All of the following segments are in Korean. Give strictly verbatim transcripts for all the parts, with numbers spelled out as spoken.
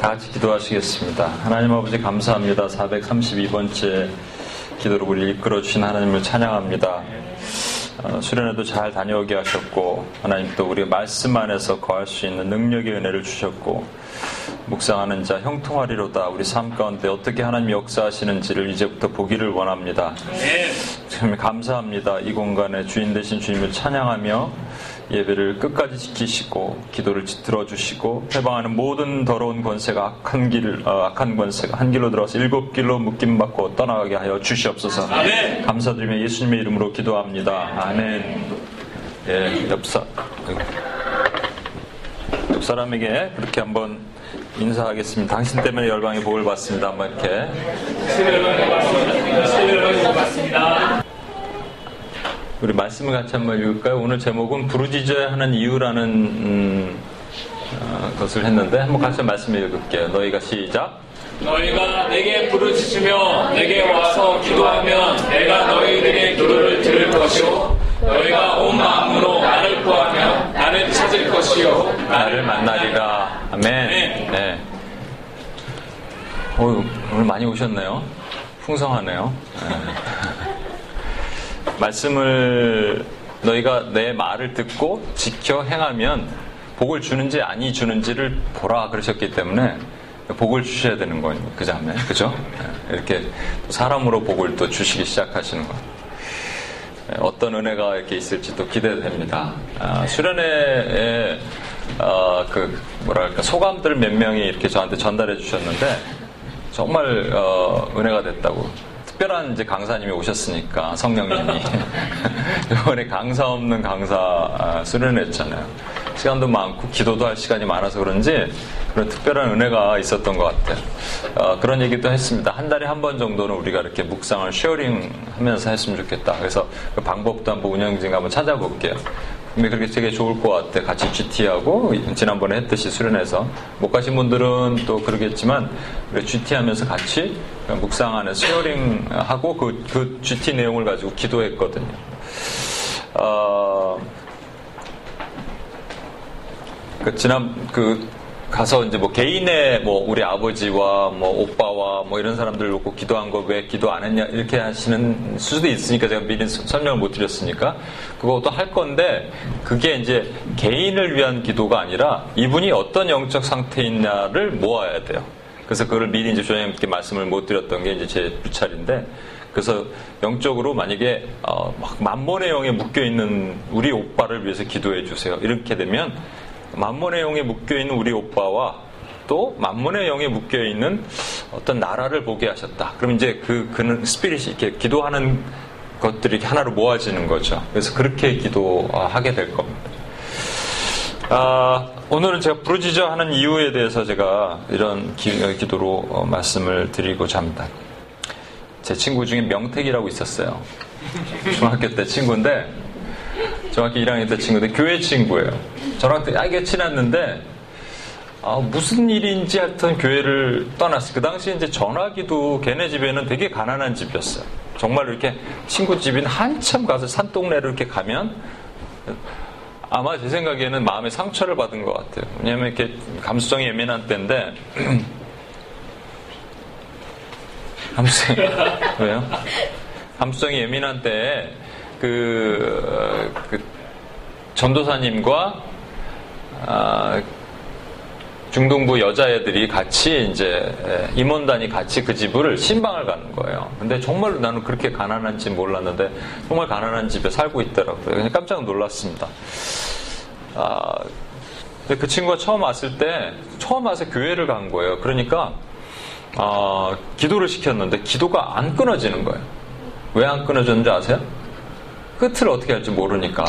다같이 기도하시겠습니다. 하나님 아버지 감사합니다. 사백삼십이 번째 기도를 우리 이끌어주신 하나님을 찬양합니다. 어, 수련회도 잘 다녀오게 하셨고 하나님 또 우리 말씀 안에서 거할 수 있는 능력의 은혜를 주셨고 묵상하는 자 형통하리로다. 우리 삶 가운데 어떻게 하나님 역사하시는지를 이제부터 보기를 원합니다. 주님 감사합니다. 이 공간의 주인 되신 주님을 찬양하며 예배를 끝까지 지키시고 기도를 들어주시고 해방하는 모든 더러운 권세가 악한 길, 어, 악한 권세가 한 길로 들어와서 일곱 길로 묶임받고 떠나가게 하여 주시옵소서. 아멘. 감사드리며 예수님의 이름으로 기도합니다. 아멘. 예, 옆사, 옆사람에게 그렇게 한번 인사하겠습니다. 당신 때문에 열방의 복을 받습니다. 한번 이렇게 우리 말씀을 같이 한번 읽을까요? 오늘 제목은 부르짖어야 하는 이유라는 음, 어, 것을 했는데 한번 같이 말씀을 읽을게요. 너희가 시작. 너희가 내게 부르짖으며 내게 와서 기도하면 내가 너희들의 기도를 들을 것이오. 너희가 온 마음으로 나를 구하면 나를 찾을 것이오. 나를 만나리라. 아멘. 아멘. 네. 오, 오늘 많이 오셨네요. 풍성하네요. 네. 말씀을 너희가 내 말을 듣고 지켜 행하면 복을 주는지 아니 주는지를 보라 그러셨기 때문에 복을 주셔야 되는 거예요. 그 다음에 그죠? 이렇게 사람으로 복을 또 주시기 시작하시는 거예요. 어떤 은혜가 이렇게 있을지 또 기대됩니다. 아, 수련회에 아, 그 뭐랄까 소감들 몇 명이 이렇게 저한테 전달해 주셨는데 정말 어, 은혜가 됐다고. 특별한 이제 강사님이 오셨으니까 성령님이 이번에 강사 없는 강사 수련했잖아요. 시간도 많고 기도도 할 시간이 많아서 그런지 그런 특별한 은혜가 있었던 것 같아요. 어, 그런 얘기도 했습니다. 한 달에 한 번 정도는 우리가 이렇게 묵상을 쉐어링하면서 했으면 좋겠다. 그래서 그 방법도 한번 운영진과 한번 찾아볼게요. 근데 그렇게 되게 좋을 것 같아. 같이 지티하고 지난번에 했듯이 수련해서 못 가신 분들은 또 그러겠지만 우리 지티하면서 같이 묵상하는 쉐어링하고 그, 그 지티 내용을 가지고 기도했거든요. 어, 그 지난 그 가서 이제 뭐 개인의 뭐 우리 아버지와 뭐 오빠와 뭐 이런 사람들 놓고 기도한 거 왜 기도 안 했냐 이렇게 하시는 수도 있으니까 제가 미리 설명을 못 드렸으니까 그것도 할 건데 그게 이제 개인을 위한 기도가 아니라 이분이 어떤 영적 상태에 있냐를 모아야 돼요. 그래서 그걸 미리 이제 조장님께 말씀을 못 드렸던 게 이제 제 부찰인데 그래서 영적으로 만약에 어 막 만몬의 영에 묶여 있는 우리 오빠를 위해서 기도해 주세요. 이렇게 되면 만몬의 영에 묶여있는 우리 오빠와 또 만몬의 영에 묶여있는 어떤 나라를 보게 하셨다. 그럼 이제 그, 그는 스피릿이 이렇게 기도하는 것들이 하나로 모아지는 거죠. 그래서 그렇게 기도하게 될 겁니다. 아, 오늘은 제가 부르짖어 하는 이유에 대해서 제가 이런 기, 기도로 어, 말씀을 드리고자 합니다. 제 친구 중에 명택이라고 있었어요. 중학교 때 친구인데 중학교 일 학년 때 친구인데 교회 친구예요. 저랑 되게 친했는데 아, 무슨 일인지 하여튼 교회를 떠났어요. 그 당시 이제 전화기도 걔네 집에는 되게 가난한 집이었어요. 정말 이렇게 친구 집인 한참 가서 산동네로 이렇게 가면 아마 제 생각에는 마음의 상처를 받은 것 같아요. 왜냐하면 이렇게 감수성이 예민한 때인데 감수성 왜요? 감수성이 예민한 때에 그, 그 전도사님과 아, 중동부 여자애들이 같이 이제 임원단이 같이 그 집을 신방을 가는 거예요. 근데 정말 나는 그렇게 가난한 집 몰랐는데 정말 가난한 집에 살고 있더라고요. 그냥 깜짝 놀랐습니다. 아, 근데 그 친구가 처음 왔을 때 처음 와서 교회를 간 거예요. 그러니까 아, 기도를 시켰는데 기도가 안 끊어지는 거예요. 왜 안 끊어졌는지 아세요? 끝을 어떻게 할지 모르니까.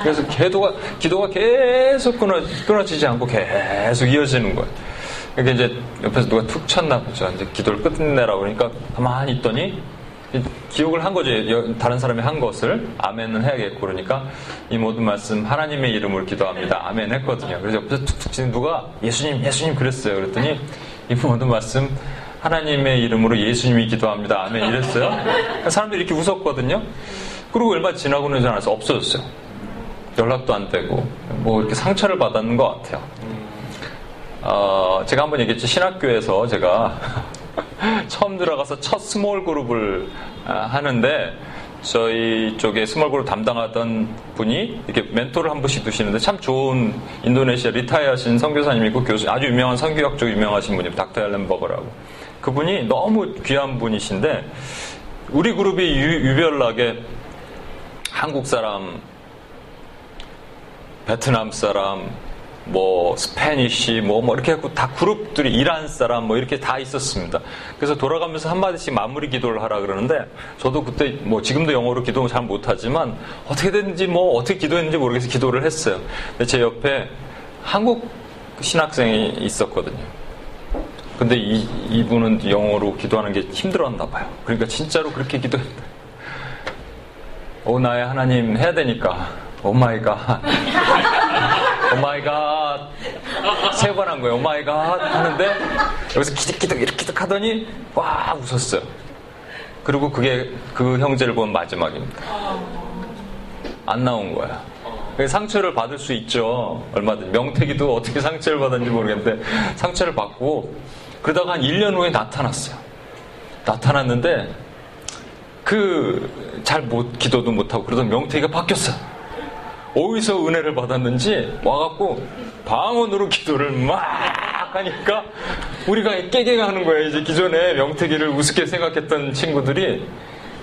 그래서 기도가, 기도가 계속 끊어, 끊어지지 않고 계속 이어지는 거예요. 이렇게 이제 옆에서 누가 툭 쳤나 보죠. 이제 기도를 끝내라고 그러니까 가만히 있더니 기억을 한 거죠. 다른 사람이 한 것을. 아멘은 해야겠고 그러니까 이 모든 말씀 하나님의 이름으로 기도합니다. 아멘 했거든요. 그래서 옆에서 툭툭 치는 누가 예수님, 예수님 그랬어요. 그랬더니 이 모든 말씀 하나님의 이름으로 예수님이 기도합니다. 아멘 이랬어요. 사람들이 이렇게 웃었거든요. 그리고 얼마 지나고는 잘 알아서 없어졌어요. 연락도 안 되고 뭐 이렇게 상처를 받았는 것 같아요. 어, 제가 한번 얘기했죠. 신학교에서 제가 처음 들어가서 첫 스몰 그룹을 하는데 저희 쪽에 스몰 그룹 담당하던 분이 이렇게 멘토를 한 분씩 두시는데 참 좋은 인도네시아 리타이어하신 선교사님이고 교수, 아주 유명한 선교학 쪽 유명하신 분이 닥터 앨런버거라고. 그분이 너무 귀한 분이신데 우리 그룹이 유, 유별나게 한국 사람, 베트남 사람, 뭐 스페니쉬 뭐, 뭐 이렇게 해갖고 다 그룹들이 이란 사람 뭐 이렇게 다 있었습니다. 그래서 돌아가면서 한마디씩 마무리 기도를 하라 그러는데 저도 그때 뭐 지금도 영어로 기도 잘 못하지만 어떻게 됐는지 뭐 어떻게 기도했는지 모르겠어서 기도를 했어요. 근데 제 옆에 한국 신학생이 있었거든요. 근데 이, 이분은 영어로 기도하는 게 힘들었나 봐요. 그러니까 진짜로 그렇게 기도했다. 오 나의 하나님 해야 되니까 오 마이 갓 오 마이 갓 세 번 한 거예요. 오 마이 갓 하는데 여기서 기득기득 이렇게 기득 하더니 와 웃었어요. 그리고 그게 그 형제를 본 마지막입니다. 안 나온 거야. 상처를 받을 수 있죠. 얼마든지. 명택이도 어떻게 상처를 받았는지 모르겠는데 상처를 받고 그러다가 한 일 년 후에 나타났어요. 나타났는데 그 잘 못 기도도 못하고 그러던 명택이가 바뀌었어요. 어디서 은혜를 받았는지 와갖고 방언으로 기도를 막 하니까 우리가 깨갱하는 거예요. 이제 기존에 명태기를 우습게 생각했던 친구들이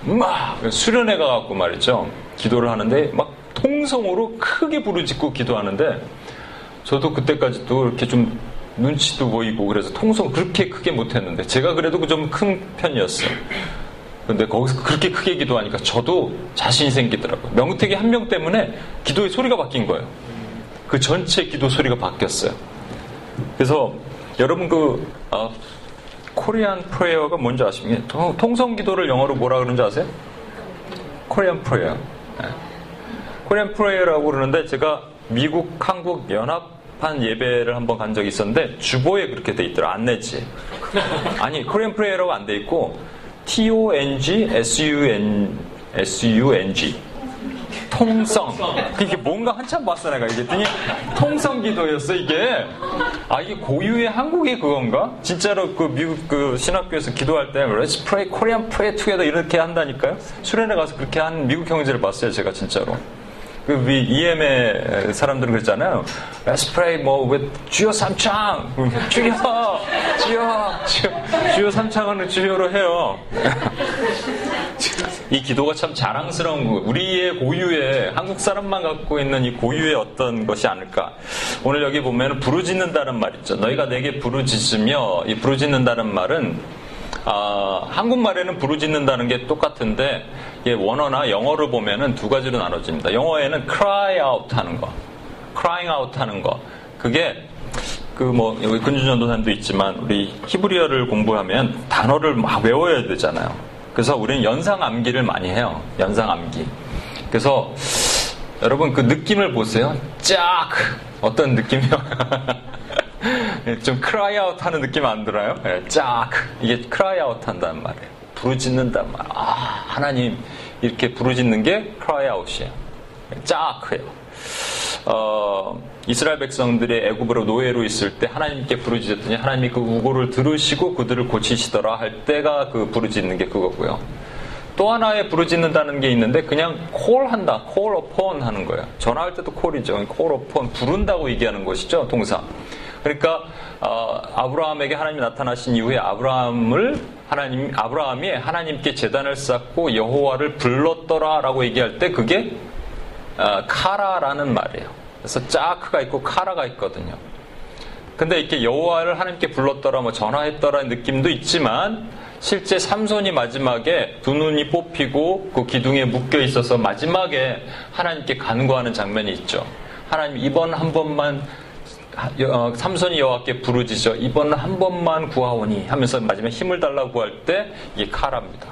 막 수련회 가갖고 말이죠. 기도를 하는데 막 통성으로 크게 부르짖고 기도하는데 저도 그때까지도 이렇게 좀 눈치도 보이고 그래서 통성 그렇게 크게 못했는데 제가 그래도 좀 큰 편이었어요. 근데 거기서 그렇게 크게 기도하니까 저도 자신이 생기더라고요. 명택이 한 명 때문에 기도의 소리가 바뀐 거예요. 그 전체 기도 소리가 바뀌었어요. 그래서 여러분 그 아, 코리안 프레이어가 뭔지 아십니까? 통성 기도를 영어로 뭐라 그러는지 아세요? 코리안 프레이어. 네. 코리안 프레이어라고 그러는데 제가 미국, 한국 연합 예배를 한번 간 적이 있었는데 주보에 그렇게 돼 있더라. 안내지. 아니 코리안 프레이어라고 안 돼 있고 티 오 엔 지 에스 유 엔 지 통성. 이게 뭔가 한참 봤어 내가 이랬더니 통성 기도였어 이게. 아 이게 고유의 한국의 그건가? 진짜로 그 미국 그 신학교에서 기도할 때 Let's pray Korean pray together 이렇게 한다니까요. 수련회 가서 그렇게 한 미국 형제를 봤어요 제가 진짜로. 그 우리 이 엠의 사람들은 그랬잖아요. Let's pray 뭐 with 주여 삼창 주여 주여 주여 삼창은 주여로 해요. 이 기도가 참 자랑스러운 거, 우리의 고유의 한국 사람만 갖고 있는 이 고유의 어떤 것이 아닐까. 오늘 여기 보면 부르짖는다는 말 있죠. 너희가 내게 부르짖으며 이 부르짖는다는 말은 아, 한국말에는 부르짖는다는 게 똑같은데 예, 원어나 영어를 보면은 두 가지로 나눠집니다. 영어에는 cry out 하는 거, crying out 하는 거. 그게 그 뭐 여기 근준전도사님도 있지만 우리 히브리어를 공부하면 단어를 막 외워야 되잖아요. 그래서 우리는 연상 암기를 많이 해요. 연상 암기. 그래서 여러분 그 느낌을 보세요. 쫙 어떤 느낌이요? 좀 cry out 하는 느낌 안 들어요? 네, 쫙 이게 cry out 한다는 말이에요. 부르짖는단 말. 아 하나님 이렇게 부르짖는 게 cry out이에요. 쫙 해요. 어, 이스라엘 백성들이 애굽으로 노예로 있을 때 하나님께 부르짖었더니 하나님이 그 우고를 들으시고 그들을 고치시더라 할 때가 그 부르짖는 게 그거고요. 또 하나의 부르짖는다는 게 있는데 그냥 콜한다, call upon 하는 거예요. 전화할 때도 콜이죠. call upon 부른다고 얘기하는 것이죠 동사. 그러니까 어, 아브라함에게 하나님이 나타나신 이후에 아브라함을 하나님 아브라함이 하나님께 제단을 쌓고 여호와를 불렀더라라고 얘기할 때 그게 어, 카라라는 말이에요. 그래서 짜크가 있고 카라가 있거든요. 근데 이렇게 여호와를 하나님께 불렀더라, 뭐 전화했더라는 느낌도 있지만 실제 삼손이 마지막에 두 눈이 뽑히고 그 기둥에 묶여 있어서 마지막에 하나님께 간구하는 장면이 있죠. 하나님 이번 한 번만 어, 삼손이 여호와께 부르짖어 이번 한 번만 구하오니 하면서 마지막에 힘을 달라고 구할 때 이게 카라입니다.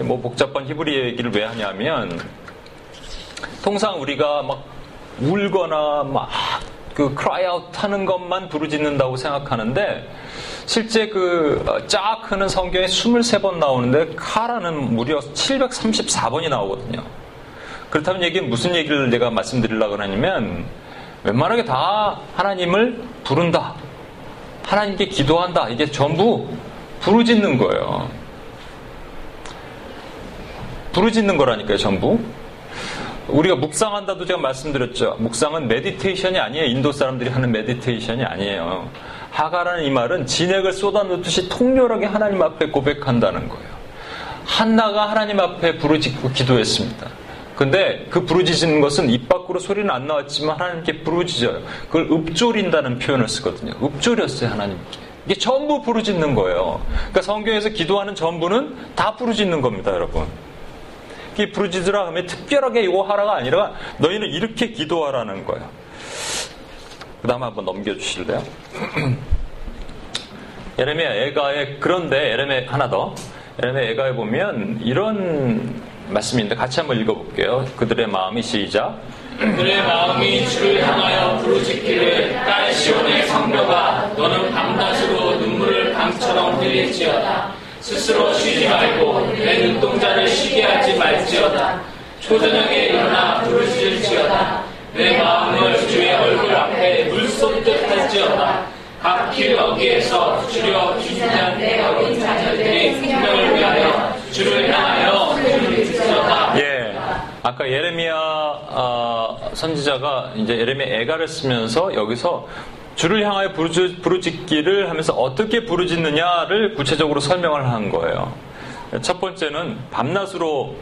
뭐 복잡한 히브리 얘기를 왜 하냐면 통상 우리가 막 울거나 막 그 cry out 하는 것만 부르짖는다고 생각하는데 실제 그 짜크는 성경에 스물세 번 나오는데 카라는 무려 칠백삼십사 번이 나오거든요. 그렇다면 이게 무슨 얘기를 내가 말씀드리려고 하냐면 웬만하게 다 하나님을 부른다 하나님께 기도한다. 이게 전부 부르짖는 거예요. 부르짖는 거라니까요, 전부. 우리가 묵상한다도 제가 말씀드렸죠. 묵상은 메디테이션이 아니에요. 인도 사람들이 하는 메디테이션이 아니에요. 하가라는 이 말은 진액을 쏟아놓듯이 통렬하게 하나님 앞에 고백한다는 거예요. 한나가 하나님 앞에 부르짖고 기도했습니다. 근데 그 부르짖는 것은 입 밖으로 소리는 안 나왔지만 하나님께 부르짖어요. 그걸 읊조린다는 표현을 쓰거든요. 읊조렸어요, 하나님께. 이게 전부 부르짖는 거예요. 그러니까 성경에서 기도하는 전부는 다 부르짖는 겁니다, 여러분. 이 부르짖으라 하면 특별하게 이거 하라가 아니라 너희는 이렇게 기도하라는 거예요. 그 다음 한번 넘겨주실래요? 예레미야 애가에, 그런데 예레미야 하나 더. 예레미야 애가에 보면 이런 말씀인데 같이 한번 읽어볼게요. 그들의 마음이 시작. 그들의 마음이 주를 향하여 부르짖기를 딸 시온의 성벽아 너는 밤낮으로 눈물을 강처럼 흘릴지어다. 스스로 쉬지 말고 내 눈동자를 쉬게 하지 말지어다. 초저녁에 일어나 부르짖을지어다. 내 마음을 주의 얼굴 앞에 물쏟듯 할지어다. 각 길 어귀에서 주려 기준한 내 어린 자녀들이 생명을 위하여 주를 향하여 부르짖으리라. 예, 아까 예레미야 어, 선지자가 이제 예레미야 애가를 쓰면서 여기서 주를 향하여 부르짖기를 하면서 어떻게 부르짖느냐를 구체적으로 설명을 한 거예요. 첫 번째는 밤낮으로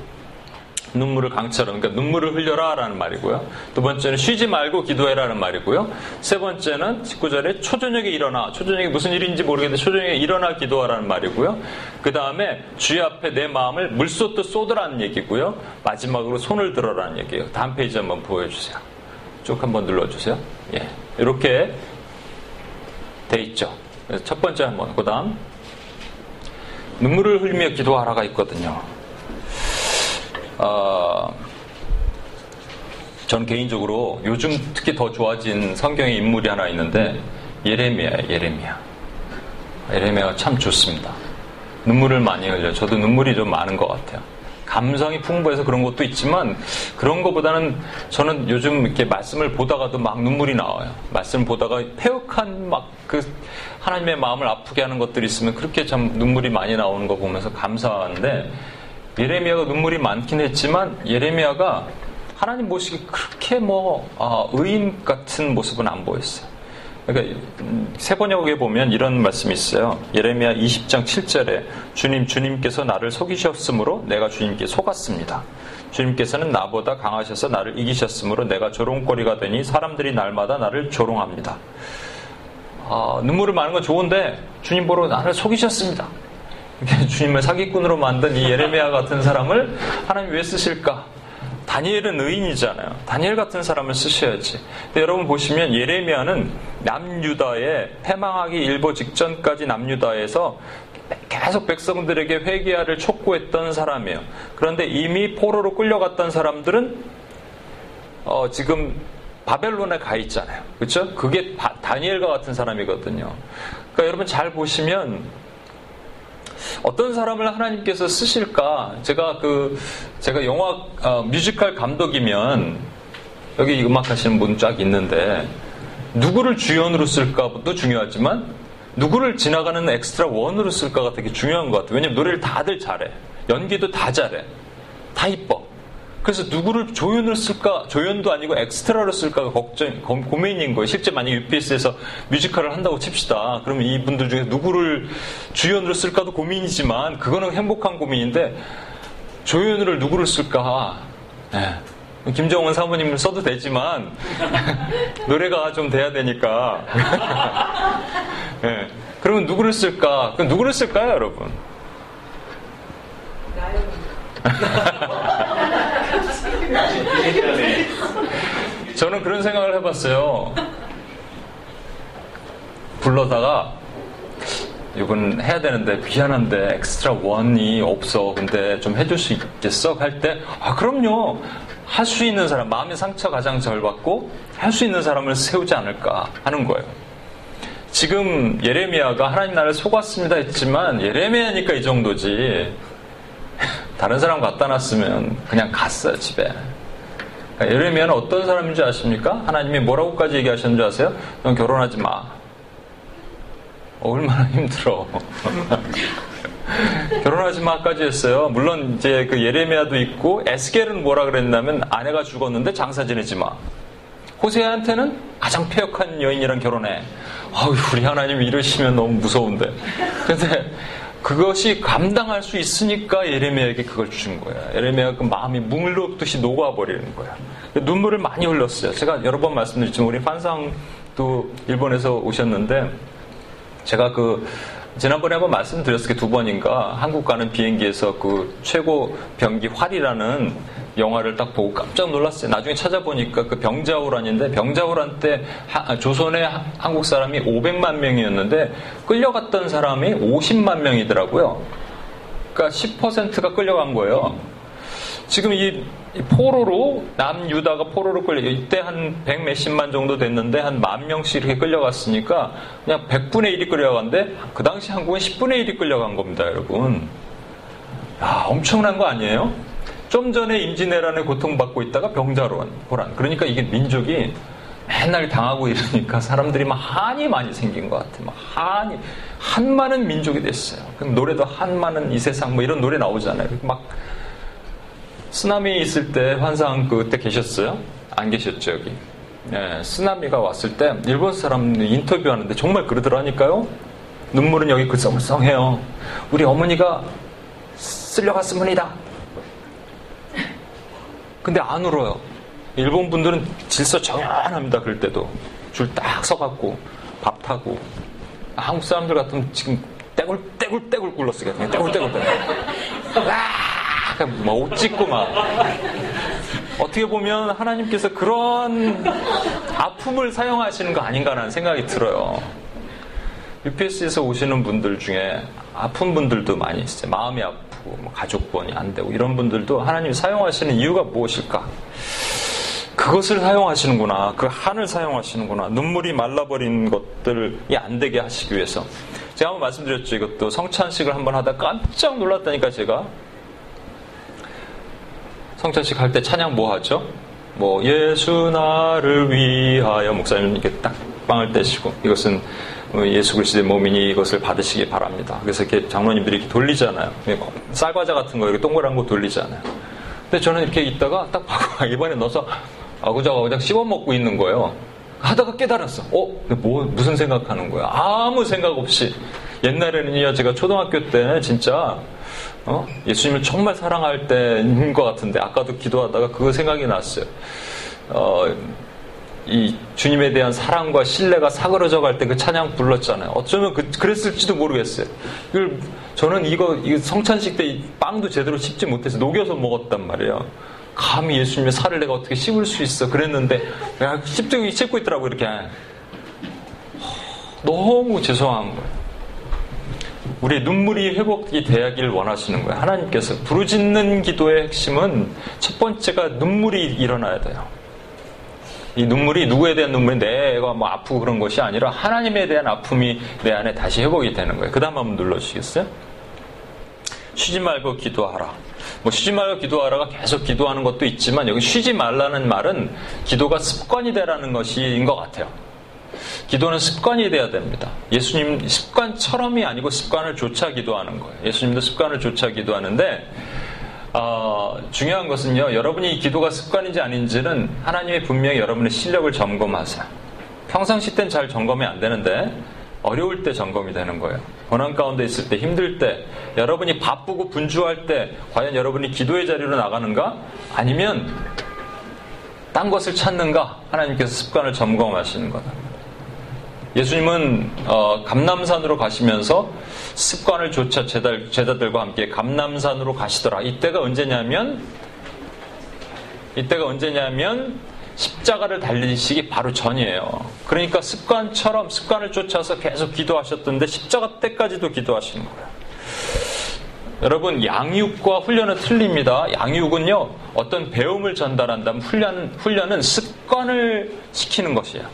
눈물을 강처럼, 그러니까 눈물을 흘려라 라는 말이고요. 두 번째는 쉬지 말고 기도해라 라는 말이고요. 세 번째는 십구 절에 초저녁에 일어나, 초저녁에 무슨 일인지 모르겠는데 초저녁에 일어나 기도하라는 말이고요. 그 다음에 주의 앞에 내 마음을 물쏟듯 쏟으라는 얘기고요. 마지막으로 손을 들어라는 얘기예요. 다음 페이지 한번 보여주세요. 쭉 한번 눌러주세요. 예, 이렇게 돼 있죠. 그래서 첫 번째 한번, 그 다음 눈물을 흘리며 기도하라가 있거든요. 어, 전 개인적으로 요즘 특히 더 좋아진 성경의 인물이 하나 있는데 예레미야예요. 예레미야. 예레미야가 참 좋습니다. 눈물을 많이 흘려요. 저도 눈물이 좀 많은 것 같아요. 감성이 풍부해서 그런 것도 있지만 그런 것보다는 저는 요즘 이렇게 말씀을 보다가도 막 눈물이 나와요. 말씀 보다가 패역한 막 그 하나님의 마음을 아프게 하는 것들이 있으면 그렇게 참 눈물이 많이 나오는 거 보면서 감사한데, 예레미야가 눈물이 많긴 했지만 예레미야가 하나님 모시기 그렇게 뭐 아, 의인 같은 모습은 안 보였어요. 그러니까 세번역에 보면 이런 말씀이 있어요. 예레미야 이십 장 칠 절에 주님 주님께서 나를 속이셨으므로 내가 주님께 속았습니다. 주님께서는 나보다 강하셔서 나를 이기셨으므로 내가 조롱거리가 되니 사람들이 날마다 나를 조롱합니다. 아, 눈물을 많은 건 좋은데 주님 보러 나를 속이셨습니다. 주님을 사기꾼으로 만든 이 예레미야 같은 사람을 하나님 왜 쓰실까? 다니엘은 의인이잖아요. 다니엘 같은 사람을 쓰셔야지. 근데 여러분 보시면 예레미야는 남유다에 패망하기 일보 직전까지 남유다에서 계속 백성들에게 회개하를 촉구했던 사람이에요. 그런데 이미 포로로 끌려갔던 사람들은 어, 지금 바벨론에 가 있잖아요. 그렇죠? 그게 바, 다니엘과 같은 사람이거든요. 그러니까 여러분 잘 보시면 어떤 사람을 하나님께서 쓰실까? 제가 그, 제가 영화, 어, 뮤지컬 감독이면, 여기 음악 하시는 분 쫙 있는데, 누구를 주연으로 쓸까도 중요하지만, 누구를 지나가는 엑스트라 원으로 쓸까가 되게 중요한 것 같아요. 왜냐면 노래를 다들 잘해. 연기도 다 잘해. 다 이뻐. 그래서 누구를 조연으로 쓸까, 조연도 아니고 엑스트라로 쓸까가 걱정, 고, 고민인 거예요. 실제 만약에 유피에스에서 뮤지컬을 한다고 칩시다. 그러면 이분들 중에 누구를 주연으로 쓸까도 고민이지만, 그거는 행복한 고민인데, 조연으로 누구를 쓸까. 네. 김정은 사모님을 써도 되지만, 노래가 좀 돼야 되니까. 네. 그러면 누구를 쓸까? 그럼 누구를 쓸까요, 여러분? 저는 그런 생각을 해봤어요. 불러다가 이건 해야 되는데 미안한데 엑스트라 원이 없어. 근데 좀 해줄 수 있겠어? 할 때 아 그럼요. 할 수 있는 사람, 마음의 상처 가장 덜 받고 할 수 있는 사람을 세우지 않을까 하는 거예요. 지금 예레미야가 하나님 나를 속았습니다 했지만 예레미야니까 이 정도지. 다른 사람 갖다 놨으면 그냥 갔어요, 집에. 그러니까 예레미야는 어떤 사람인지 아십니까? 하나님이 뭐라고까지 얘기하셨는지 아세요? 넌 결혼하지 마. 얼마나 힘들어. 결혼하지 마까지 했어요. 물론 이제 그 예레미야도 있고, 에스겔은 뭐라 그랬냐면 아내가 죽었는데 장사 지내지 마. 호세아한테는 가장 폐역한 여인이랑 결혼해. 아우, 우리 하나님 이러시면 너무 무서운데. 근데 그것이 감당할 수 있으니까 예레미야에게 그걸 주신 거예요. 예레미야가 그 마음이 물녹듯이 녹아버리는 거예요. 눈물을 많이 흘렸어요. 제가 여러 번 말씀드렸지만 우리 판상도 일본에서 오셨는데, 제가 그 지난번에 한번 말씀드렸을 때 두 번인가 한국 가는 비행기에서 그 최고 병기 활이라는 영화를 딱 보고 깜짝 놀랐어요. 나중에 찾아보니까 그 병자호란인데, 병자호란 때 하, 조선의 하, 한국 사람이 오백만 명이었는데 끌려갔던 사람이 오십만 명이더라고요. 그러니까 십 퍼센트가 끌려간 거예요. 지금 이, 이 포로로 남유다가 포로로 끌려, 이때 한 백 몇십만 정도 됐는데 한 만 명씩 이렇게 끌려갔으니까 그냥 백분의 일이 끌려간데, 그 당시 한국은 십분의 일이 끌려간 겁니다, 여러분. 야, 엄청난 거 아니에요? 좀 전에 임진왜란에 고통받고 있다가 병자호란. 그러니까 이게 민족이 맨날 당하고 이러니까 사람들이 막 한이 많이 생긴 것 같아요. 막 한이, 한 많은 민족이 됐어요. 노래도 한 많은 이 세상 뭐 이런 노래 나오잖아요. 막 쓰나미 있을 때 환상 그때 계셨어요? 안 계셨죠, 여기? 예, 쓰나미가 왔을 때 일본 사람 인터뷰하는데 정말 그러더라니까요. 눈물은 여기 글썽글썽해요. 우리 어머니가 쓸려갔습니다. 근데 안 울어요. 일본 분들은 질서 정연합니다. 그럴 때도 줄 딱 서갖고 밥 타고. 한국 사람들 같으면 지금 떼굴떼굴떼굴 굴렀으겠네. 떼굴떼굴떼굴 막 옷 찢고 막. 어떻게 보면 하나님께서 그런 아픔을 사용하시는 거 아닌가라는 생각이 들어요. 유피에스에서 오시는 분들 중에 아픈 분들도 많이 있어요. 마음이 아프고 뭐 가족권이 안 되고 이런 분들도 하나님이 사용하시는 이유가 무엇일까? 그것을 사용하시는구나. 그 한을 사용하시는구나. 눈물이 말라버린 것들이 안 되게 하시기 위해서. 제가 한번 말씀드렸죠. 이것도 성찬식을 한번 하다 깜짝 놀랐다니까. 제가 성찬식 할 때 찬양 뭐 하죠? 뭐 예수 나를 위하여, 목사님 이렇게 딱 빵을 떼시고 이것은 예수 그리스도의 몸이니 이것을 받으시기 바랍니다. 그래서 이렇게 장로님들이 이렇게 돌리잖아요. 쌀과자 같은 거 이렇게 동그란 거 돌리잖아요. 근데 저는 이렇게 있다가 딱 봐봐, 입안에 넣어서 아구작아구작 씹어 먹고 있는 거예요. 하다가 깨달았어. 어? 근데 뭐 무슨 생각하는 거야? 아무 생각 없이. 옛날에는요, 제가 초등학교 때 진짜 어? 예수님을 정말 사랑할 때인 것 같은데, 아까도 기도하다가 그거 생각이 났어요. 어, 이 주님에 대한 사랑과 신뢰가 사그러져 갈 때 그 찬양 불렀잖아요. 어쩌면 그, 그랬을지도 모르겠어요. 이걸, 저는 이거, 이거 성찬식 때 이 빵도 제대로 씹지 못해서 녹여서 먹었단 말이에요. 감히 예수님의 살을 내가 어떻게 씹을 수 있어? 그랬는데, 야, 씹고, 씹고 있더라고, 이렇게. 너무 죄송한 거예요. 우리의 눈물이 회복이 되길 원하시는 거예요. 하나님께서 부르짖는 기도의 핵심은 첫 번째가 눈물이 일어나야 돼요. 이 눈물이 누구에 대한 눈물이, 내가 뭐 아프고 그런 것이 아니라 하나님에 대한 아픔이 내 안에 다시 회복이 되는 거예요. 그 다음 한번 눌러주시겠어요? 쉬지 말고 기도하라. 뭐 쉬지 말고 기도하라가 계속 기도하는 것도 있지만, 여기 쉬지 말라는 말은 기도가 습관이 되라는 것인 것 같아요. 기도는 습관이 돼야 됩니다. 예수님 습관처럼이 아니고 습관을 조차 기도하는 거예요. 예수님도 습관을 조차 기도하는데, 어, 중요한 것은요, 여러분이 기도가 습관인지 아닌지는 하나님이 분명히 여러분의 실력을 점검하세요. 평상시 땐 잘 점검이 안 되는데 어려울 때 점검이 되는 거예요. 고난 가운데 있을 때, 힘들 때, 여러분이 바쁘고 분주할 때 과연 여러분이 기도의 자리로 나가는가? 아니면 딴 것을 찾는가? 하나님께서 습관을 점검하시는 거다. 예수님은 어, 감람산으로 가시면서 습관을 조차 제자, 제자들과 함께 감람산으로 가시더라. 이때가 언제냐면 이때가 언제냐면 십자가를 달리시기 바로 전이에요. 그러니까 습관처럼 습관을 쫓아서 계속 기도하셨던데 십자가 때까지도 기도하시는 거예요. 여러분, 양육과 훈련은 틀립니다. 양육은요, 어떤 배움을 전달한다면 훈련, 훈련은 습관을 시키는 것이에요.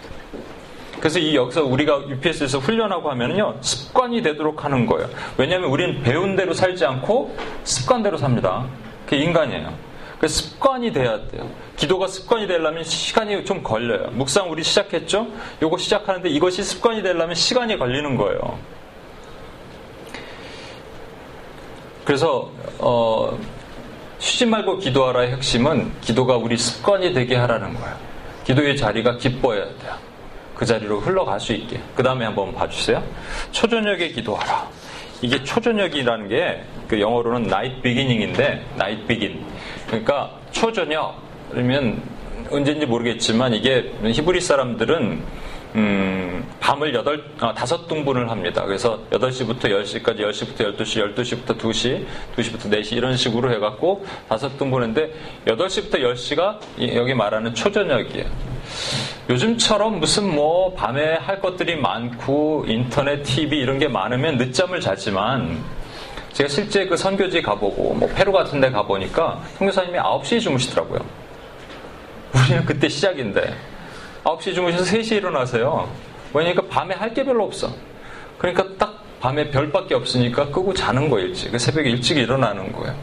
그래서 이 여기서 우리가 유피에스에서 훈련하고 하면은요, 습관이 되도록 하는 거예요. 왜냐하면 우리는 배운 대로 살지 않고 습관대로 삽니다. 그게 인간이에요. 그 습관이 돼야 돼요. 기도가 습관이 되려면 시간이 좀 걸려요. 묵상 우리 시작했죠? 요거 시작하는데 이것이 습관이 되려면 시간이 걸리는 거예요. 그래서 어, 쉬지 말고 기도하라의 핵심은 기도가 우리 습관이 되게 하라는 거예요. 기도의 자리가 기뻐야 돼요. 그 자리로 흘러갈 수 있게. 그 다음에 한번 봐주세요. 초저녁에 기도하라. 이게 초저녁이라는 게 그 영어로는 night beginning인데 night begin. 그러니까 초저녁 그러면 언제인지 모르겠지만 이게 히브리 사람들은 음, 밤을 여덟, 아, 다섯 등분을 합니다. 그래서 여덟 시부터 열 시까지, 열 시부터 열두 시, 열두 시부터 두 시, 두 시부터 네 시 이런 식으로 해갖고 다섯 등분인데 여덟 시부터 열 시가 여기 말하는 초저녁이에요. 요즘처럼 무슨 뭐 밤에 할 것들이 많고 인터넷, 티비 이런 게 많으면 늦잠을 자지만 제가 실제 그 선교지 가보고 뭐 페루 같은 데 가보니까 선교사님이 아홉 시에 주무시더라고요. 우리는 그때 시작인데 아홉 시에 주무셔서 세 시에 일어나세요. 왜냐니까 밤에 할 게 별로 없어. 그러니까 딱 밤에 별밖에 없으니까 끄고 자는 거 일찍. 새벽에 일찍 일어나는 거예요.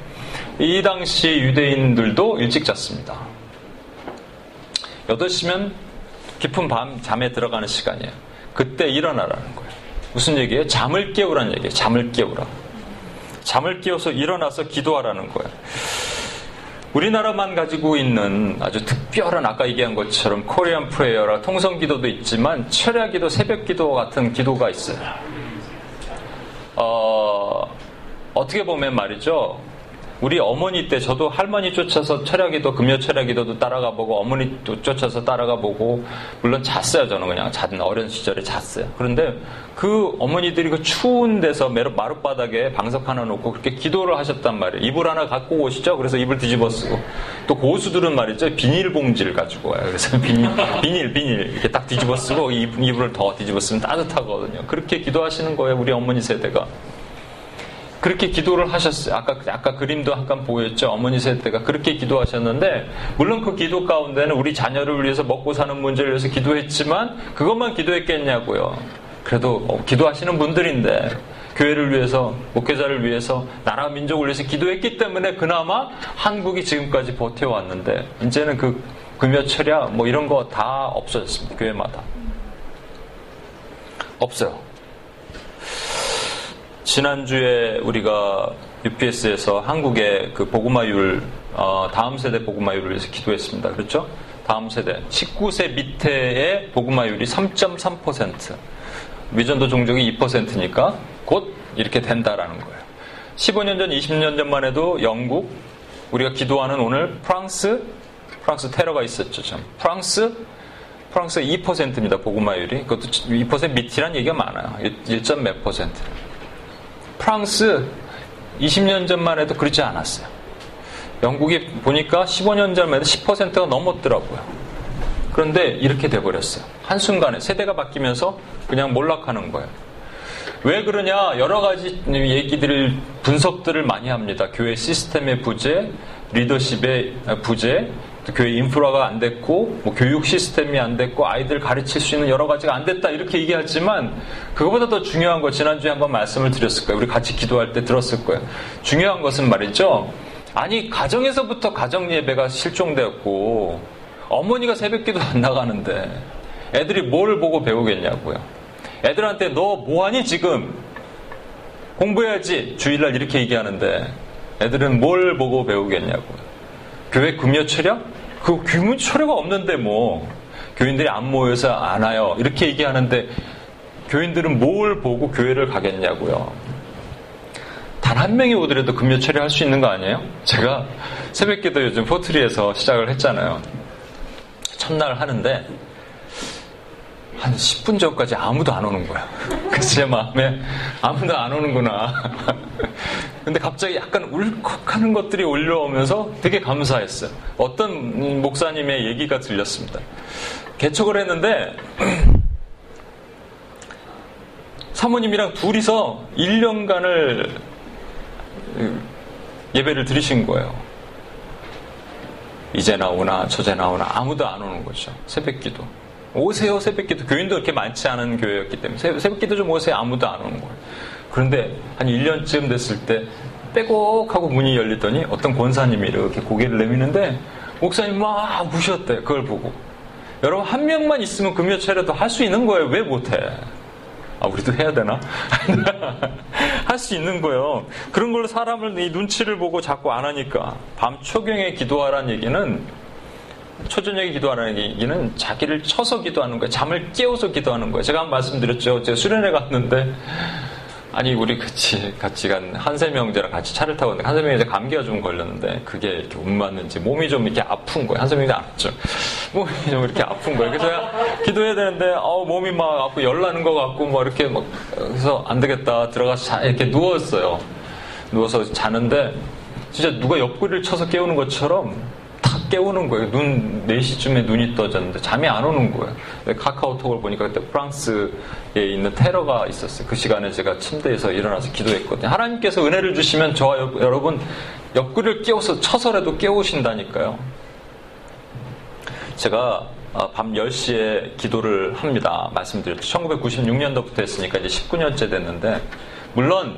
이 당시 유대인들도 일찍 잤습니다. 여덟 시면 깊은 밤 잠에 들어가는 시간이에요. 그때 일어나라는 거예요. 무슨 얘기예요? 잠을 깨우라는 얘기예요. 잠을 깨우라. 잠을 깨워서 일어나서 기도하라는 거예요. 우리나라만 가지고 있는 아주 특별한 아까 얘기한 것처럼 코리안 프레이어라 통성기도도 있지만 철야기도, 새벽기도 같은 기도가 있어요. 어, 어떻게 보면 말이죠. 우리 어머니 때 저도 할머니 쫓아서 철야기도, 금요 철야기도도 따라가보고 어머니 쫓아서 따라가보고 물론 잤어요. 저는 그냥 잤는 어린 시절에 잤어요. 그런데 그 어머니들이 그 추운 데서 마룻바닥에 방석 하나 놓고 그렇게 기도를 하셨단 말이에요. 이불 하나 갖고 오시죠. 그래서 이불 뒤집어 쓰고 또 고수들은 말이죠. 비닐봉지를 가지고 와요. 그래서 비닐, 비닐, 비닐 이렇게 딱 뒤집어 쓰고 이불을 더 뒤집어 쓰면 따뜻하거든요. 그렇게 기도하시는 거예요. 우리 어머니 세대가. 그렇게 기도를 하셨어요. 아까, 아까 그림도 잠깐 보였죠. 어머니 세대가 그렇게 기도하셨는데 물론 그 기도 가운데는 우리 자녀를 위해서 먹고 사는 문제를 위해서 기도했지만 그것만 기도했겠냐고요. 그래도 어, 기도하시는 분들인데 교회를 위해서, 목회자를 위해서, 나라 민족을 위해서 기도했기 때문에 그나마 한국이 지금까지 버텨왔는데 이제는 그 금요 철야 뭐 이런 거 다 없어졌습니다. 교회마다. 없어요. 지난주에 우리가 유피에스에서 한국의 그 복음화율, 어, 다음 세대 복음화율을 위해서 기도했습니다. 그렇죠? 다음 세대. 십구 세 밑에의 복음화율이 삼 점 삼 퍼센트. 미전도 종족이 이 퍼센트니까 곧 이렇게 된다라는 거예요. 십오 년 전, 이십 년 전만 해도 영국, 우리가 기도하는 오늘 프랑스, 프랑스 테러가 있었죠. 참. 프랑스, 프랑스 이 퍼센트입니다. 복음화율이. 그것도 이 퍼센트 밑이란 얘기가 많아요. 일 점 몇 퍼센트. 프랑스 이십 년 전만 해도 그렇지 않았어요. 영국이 보니까 십오 년 전만 해도 십 퍼센트가 넘었더라고요. 그런데 이렇게 돼버렸어요. 한순간에 세대가 바뀌면서 그냥 몰락하는 거예요. 왜 그러냐 여러 가지 얘기들을 분석들을 많이 합니다. 교회 시스템의 부재, 리더십의 부재, 또 교회 인프라가 안 됐고 뭐 교육 시스템이 안 됐고 아이들 가르칠 수 있는 여러 가지가 안 됐다 이렇게 얘기하지만 그거보다 더 중요한 거 지난주에 한번 말씀을 드렸을 거예요. 우리 같이 기도할 때 들었을 거예요. 중요한 것은 말이죠. 아니 가정에서부터 가정 예배가 실종되었고 어머니가 새벽기도 안 나가는데 애들이 뭘 보고 배우겠냐고요. 애들한테 너 뭐하니 지금 공부해야지 주일날 이렇게 얘기하는데 애들은 뭘 보고 배우겠냐고요. 교회 금요 철야? 그 규모 철야가 없는데 뭐 교인들이 안 모여서 안 와요 이렇게 얘기하는데 교인들은 뭘 보고 교회를 가겠냐고요. 단 한 명이 오더라도 금요 철야 할 수 있는 거 아니에요? 제가 새벽기도 요즘 포트리에서 시작을 했잖아요. 첫날 하는데 한 십 분 전까지 아무도 안 오는 거야. 그래서 제 마음에 아무도 안 오는구나. 근데 갑자기 약간 울컥하는 것들이 올라오면서 되게 감사했어요. 어떤 목사님의 얘기가 들렸습니다. 개척을 했는데 사모님이랑 둘이서 일 년간을 예배를 드리신 거예요. 이제 나오나 저제 나오나 아무도 안 오는 거죠. 새벽기도. 오세요 새벽기도. 교인도 그렇게 많지 않은 교회였기 때문에 새벽기도 좀 오세요. 아무도 안 오는 거예요. 그런데 한 일 년쯤 됐을 때 빼곡 하고 문이 열리더니 어떤 권사님이 이렇게 고개를 내미는데 목사님 막 우셨대. 그걸 보고 여러분 한 명만 있으면 금요철에도 할 수 있는 거예요. 왜 못해? 아, 우리도 해야 되나? 할 수 있는 거예요. 그런 걸로 사람을 이 눈치를 보고 자꾸 안 하니까. 밤 초경에 기도하라는 얘기는, 초저녁에 기도하라는 얘기는 자기를 쳐서 기도하는 거예요. 잠을 깨워서 기도하는 거예요. 제가 한 말씀드렸죠. 제가 수련회 갔는데, 아니 우리 같이 같이 간 한샘 형제랑 같이 차를 타고 갔는데 한샘 형제 감기가 좀 걸렸는데 그게 이렇게 못 맞는지 몸이 좀 이렇게 아픈 거예요. 한샘 형제 알았죠. 몸이 좀 이렇게 아픈 거예요. 그래서 제가 기도해야 되는데 어 몸이 막 아프고 열 나는 거 같고 막 이렇게 막 그래서 안 되겠다 들어가서 자, 이렇게 누웠어요. 누워서 자는데 진짜 누가 옆구리를 쳐서 깨우는 것처럼 탁 깨우는 거예요. 눈 네 시쯤에 눈이 떠졌는데 잠이 안 오는 거예요. 카카오톡을 보니까 그때 프랑스에 있는 테러가 있었어요. 그 시간에 제가 침대에서 일어나서 기도했거든요. 하나님께서 은혜를 주시면 저와 여러분 옆구리를 깨워서 쳐서라도 깨우신다니까요. 제가 밤 열 시에 기도를 합니다. 말씀드렸죠. 천구백구십육 년도부터 했으니까 이제 십구 년째 됐는데, 물론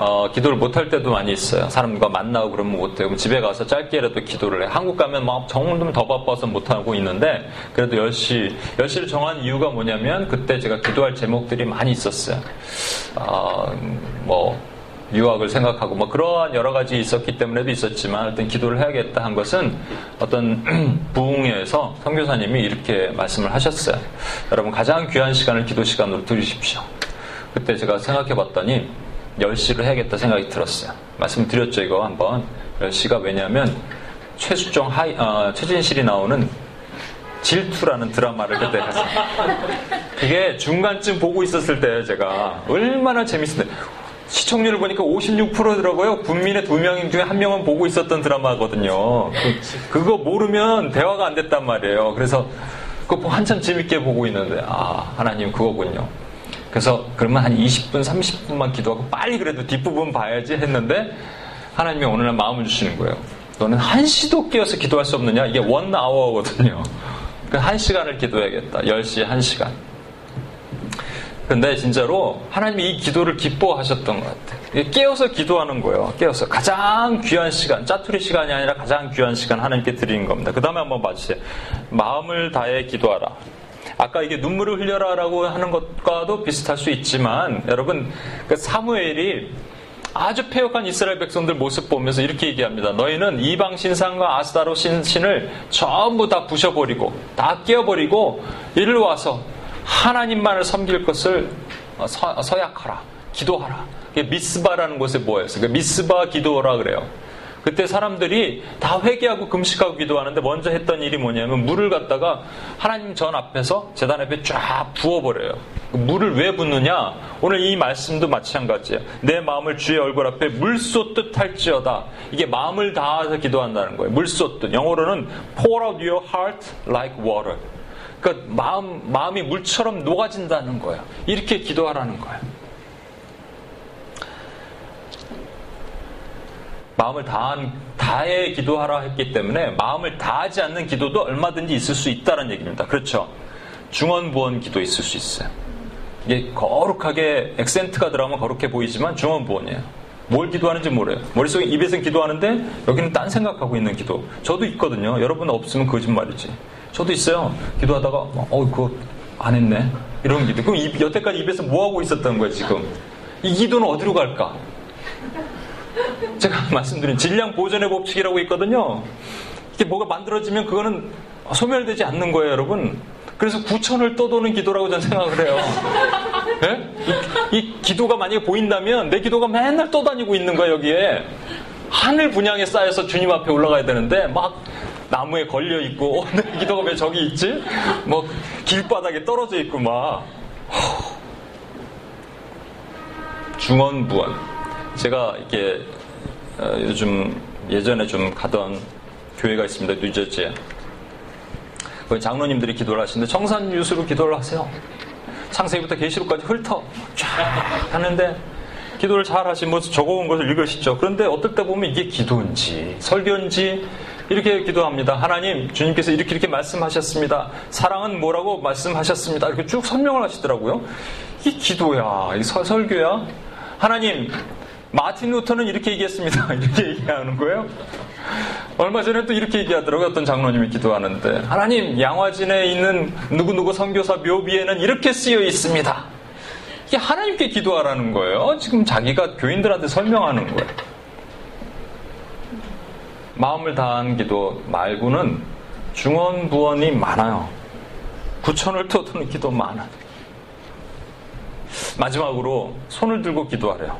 어, 기도를 못할 때도 많이 있어요. 사람과 만나고 그러면 못해요. 집에 가서 짧게라도 기도를 해요. 한국 가면 막 정말 더 바빠서 못하고 있는데, 그래도 열 시, 열 시를 정한 이유가 뭐냐면, 그때 제가 기도할 제목들이 많이 있었어요. 어, 뭐, 유학을 생각하고, 뭐, 그러한 여러 가지 있었기 때문에도 있었지만, 하여튼 기도를 해야겠다 한 것은 어떤 부흥회에서 선교사님이 이렇게 말씀을 하셨어요. 여러분, 가장 귀한 시간을 기도 시간으로 들으십시오. 그때 제가 생각해 봤더니, 열 시로 해야겠다 생각이 들었어요. 말씀드렸죠, 이거 한번. 열 시가 왜냐면, 최수종 하이, 어, 최진실이 나오는 질투라는 드라마를 그때 했어요. 그게 중간쯤 보고 있었을 때예요, 제가. 얼마나 재밌었는데. 시청률을 보니까 오십육 퍼센트더라고요. 국민의 두 명 중에 한 명은 보고 있었던 드라마거든요. 그, 그거 모르면 대화가 안 됐단 말이에요. 그래서 그거 한참 재밌게 보고 있는데, 아, 하나님 그거군요. 그래서 그러면 한 이십 분, 삼십 분만 기도하고 빨리 그래도 뒷부분 봐야지 했는데, 하나님이 오늘날 마음을 주시는 거예요. 너는 한 시도 깨어서 기도할 수 없느냐? 이게 원 아워거든요. 그러니까 한 시간을 기도해야겠다. 열 시에 한 시간. 근데 진짜로 하나님이 이 기도를 기뻐하셨던 것 같아요. 깨어서 기도하는 거예요. 깨어서 가장 귀한 시간, 짜투리 시간이 아니라 가장 귀한 시간 하나님께 드리는 겁니다. 그 다음에 한번 봐주세요. 마음을 다해 기도하라. 아까 이게 눈물을 흘려라 라고 하는 것과도 비슷할 수 있지만, 여러분 그 사무엘이 아주 패역한 이스라엘 백성들 모습 보면서 이렇게 얘기합니다. 너희는 이방 신상과 아스타롯 신신을 전부 다 부셔버리고 다 깨어버리고 이를 와서 하나님만을 섬길 것을 서, 서약하라. 기도하라. 미스바라는 곳에 모여서 미스바 기도라 그래요. 그때 사람들이 다 회개하고 금식하고 기도하는데 먼저 했던 일이 뭐냐면, 물을 갖다가 하나님 전 앞에서 제단 앞에 쫙 부어버려요. 물을 왜 붓느냐? 오늘 이 말씀도 마찬가지예요. 내 마음을 주의 얼굴 앞에 물 쏟듯 할지어다. 이게 마음을 다해서 기도한다는 거예요. 물 쏟듯. 영어로는 pour out your heart like water. 그러니까 마음, 마음이 물처럼 녹아진다는 거예요. 이렇게 기도하라는 거예요. 마음을 다한, 다해 기도하라 했기 때문에 마음을 다하지 않는 기도도 얼마든지 있을 수 있다는 얘기입니다. 그렇죠? 중언부언 기도 있을 수 있어요. 이게 거룩하게 액센트가 들어가면 거룩해 보이지만 중언부언이에요. 뭘 기도하는지 모르요. 머릿속에 입에서는 기도하는데 여기는 딴 생각하고 있는 기도. 저도 있거든요. 여러분 없으면 거짓말이지. 저도 있어요. 기도하다가 어 그거 안 했네. 이런 기도. 그럼 입, 여태까지 입에서 뭐하고 있었던 거예요 지금. 이 기도는 어디로 갈까? 제가 말씀드린 질량 보존의 법칙이라고 있거든요. 이게 뭐가 만들어지면 그거는 소멸되지 않는 거예요, 여러분. 그래서 구천을 떠도는 기도라고 저는 생각을 해요. 네? 이, 이 기도가 만약에 보인다면 내 기도가 맨날 떠다니고 있는 거야, 여기에. 하늘 분향에 쌓여서 주님 앞에 올라가야 되는데 막 나무에 걸려 있고, 어, 내 기도가 왜 저기 있지? 뭐 길바닥에 떨어져 있고 막. 중언부언. 제가 이렇게 요즘 예전에 좀 가던 교회가 있습니다. 뉴저지에. 장로님들이 기도를 하시는데 청산유수로 기도를 하세요. 창세기부터 계시록까지 훑어 쫙 하는데 기도를 잘 하시면 적어온 것을 읽으시죠. 그런데 어떨 때 보면 이게 기도인지 설교인지 이렇게 기도합니다. 하나님, 주님께서 이렇게 이렇게 말씀하셨습니다. 사랑은 뭐라고 말씀하셨습니다. 이렇게 쭉 설명을 하시더라고요. 이게 기도야, 이 서, 설교야. 하나님, 마틴 루터는 이렇게 얘기했습니다. 이렇게 얘기하는 거예요. 얼마 전에 또 이렇게 얘기하더라고요. 어떤 장로님이 기도하는데, 하나님, 양화진에 있는 누구누구 선교사 묘비에는 이렇게 쓰여 있습니다. 이게 하나님께 기도하라는 거예요. 지금 자기가 교인들한테 설명하는 거예요. 마음을 다한 기도 말고는 중언부언이 많아요. 구천을 떠도는 기도 많아요. 마지막으로 손을 들고 기도하래요.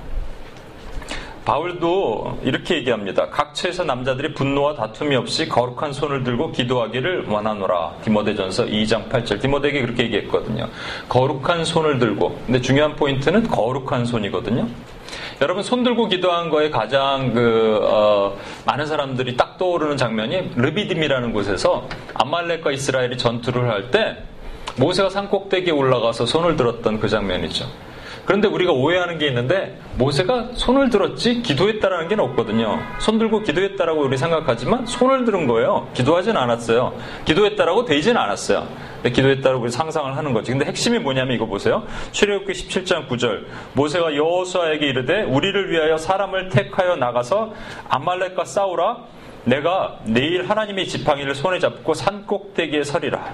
바울도 이렇게 얘기합니다. 각처에서 남자들이 분노와 다툼이 없이 거룩한 손을 들고 기도하기를 원하노라. 디모데전서 이 장 팔 절. 디모데에게 그렇게 얘기했거든요. 거룩한 손을 들고. 근데 중요한 포인트는 거룩한 손이거든요. 여러분, 손 들고 기도한 거에 가장 그 어, 많은 사람들이 딱 떠오르는 장면이 르비딤이라는 곳에서 아말렉과 이스라엘이 전투를 할 때 모세가 산 꼭대기에 올라가서 손을 들었던 그 장면이죠. 그런데 우리가 오해하는 게 있는데, 모세가 손을 들었지 기도했다라는 게 없거든요. 손 들고 기도했다라고 우리 생각하지만 손을 들은 거예요. 기도하진 않았어요. 기도했다라고 되진 않았어요. 근데 기도했다라고 우리 상상을 하는 거지. 근데 핵심이 뭐냐면 이거 보세요. 출애굽기 십칠 장 구 절. 모세가 여호수아에게 이르되 우리를 위하여 사람을 택하여 나가서 아말렉과 싸우라. 내가 내일 하나님의 지팡이를 손에 잡고 산 꼭대기에 서리라.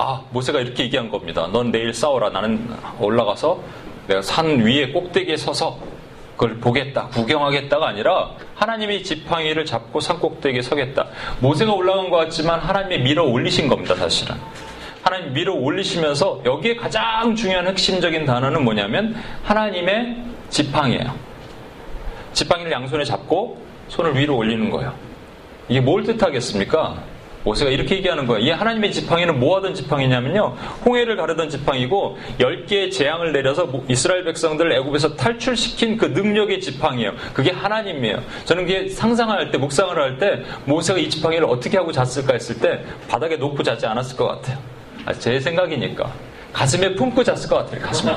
아, 모세가 이렇게 얘기한 겁니다. 넌 내일 싸워라. 나는 올라가서 내가 산 위에 꼭대기에 서서 그걸 보겠다, 구경하겠다가 아니라 하나님의 지팡이를 잡고 산 꼭대기에 서겠다. 모세가 올라간 것 같지만 하나님이 밀어 올리신 겁니다, 사실은. 하나님 밀어 올리시면서 여기에 가장 중요한 핵심적인 단어는 뭐냐면 하나님의 지팡이에요. 지팡이를 양손에 잡고 손을 위로 올리는 거예요. 이게 뭘 뜻하겠습니까? 모세가 이렇게 얘기하는 거예요. 이 하나님의 지팡이는 뭐 하던 지팡이냐면요, 홍해를 가르던 지팡이고 열 개의 재앙을 내려서 이스라엘 백성들을 애굽에서 탈출시킨 그 능력의 지팡이에요. 그게 하나님이에요. 저는 그게 상상할 때, 묵상을 할 때 모세가 이 지팡이를 어떻게 하고 잤을까 했을 때 바닥에 놓고 자지 않았을 것 같아요. 제 생각이니까 가슴에 품고 잤을 것 같아요. 가슴에.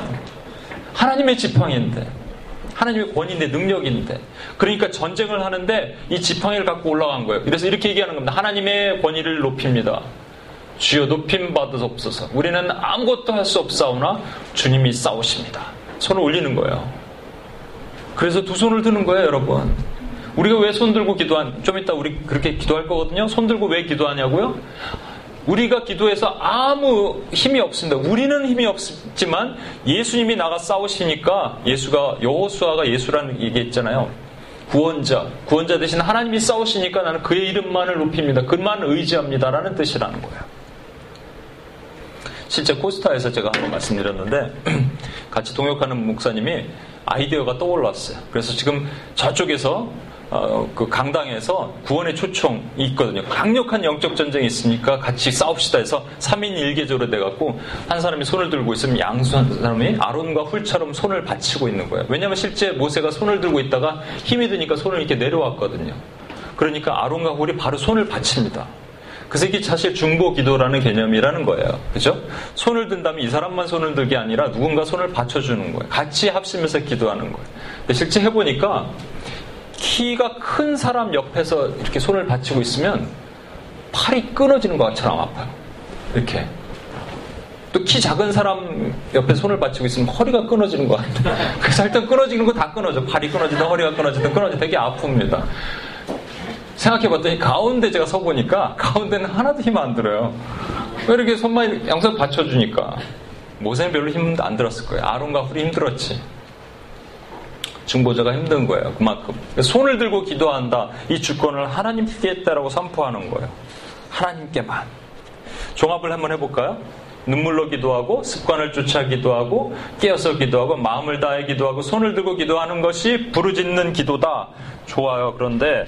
하나님의 지팡이인데, 하나님의 권위인데, 능력인데. 그러니까 전쟁을 하는데 이 지팡이를 갖고 올라간 거예요. 그래서 이렇게 얘기하는 겁니다. 하나님의 권위를 높입니다. 주여 높임 받으옵소서. 우리는 아무것도 할 수 없사오나 주님이 싸우십니다. 손을 올리는 거예요. 그래서 두 손을 드는 거예요, 여러분. 우리가 왜 손 들고 기도한, 좀 이따 우리 그렇게 기도할 거거든요. 손 들고 왜 기도하냐고요? 우리가 기도해서 아무 힘이 없습니다. 우리는 힘이 없지만 예수님이 나가 싸우시니까, 예수가, 여호수아가 예수라는 얘기했잖아요. 구원자, 구원자 대신 하나님이 싸우시니까 나는 그의 이름만을 높입니다. 그만 의지합니다. 라는 뜻이라는 거예요. 실제 코스타에서 제가 한번 말씀드렸는데 같이 동역하는 목사님이 아이디어가 떠올랐어요. 그래서 지금 저쪽에서 어, 그 강당에서 구원의 초청이 있거든요. 강력한 영적 전쟁이 있으니까 같이 싸웁시다 해서 삼 인 일 계조로 돼갖고 한 사람이 손을 들고 있으면 양손 사람이 아론과 훌처럼 손을 받치고 있는 거예요. 왜냐하면 실제 모세가 손을 들고 있다가 힘이 드니까 손을 이렇게 내려왔거든요. 그러니까 아론과 훌이 바로 손을 받칩니다. 그래서 이게 사실 중보 기도라는 개념이라는 거예요. 그죠? 손을 든다면 이 사람만 손을 들게 아니라 누군가 손을 받쳐주는 거예요. 같이 합심해서 기도하는 거예요. 근데 실제 해보니까 키가 큰 사람 옆에서 이렇게 손을 받치고 있으면 팔이 끊어지는 것처럼 아파요. 이렇게. 또 키 작은 사람 옆에 손을 받치고 있으면 허리가 끊어지는 것 같아요. 그래서 일단 끊어지는 거 다 끊어져. 팔이 끊어지든 허리가 끊어지든 끊어지든 되게 아픕니다. 생각해봤더니 가운데 제가 서보니까 가운데는 하나도 힘 안 들어요. 왜 이렇게 손만 양손 받쳐주니까. 모세는 별로 힘 안 들었을 거예요. 아론과 훌이 힘들었지. 중보자가 힘든 거예요. 그만큼 손을 들고 기도한다. 이 주권을 하나님께 했다라고 선포하는 거예요. 하나님께만. 종합을 한번 해볼까요? 눈물로 기도하고, 습관을 쫓아 기도하고, 깨어서 기도하고, 마음을 다해 기도하고, 손을 들고 기도하는 것이 부르짖는 기도다. 좋아요. 그런데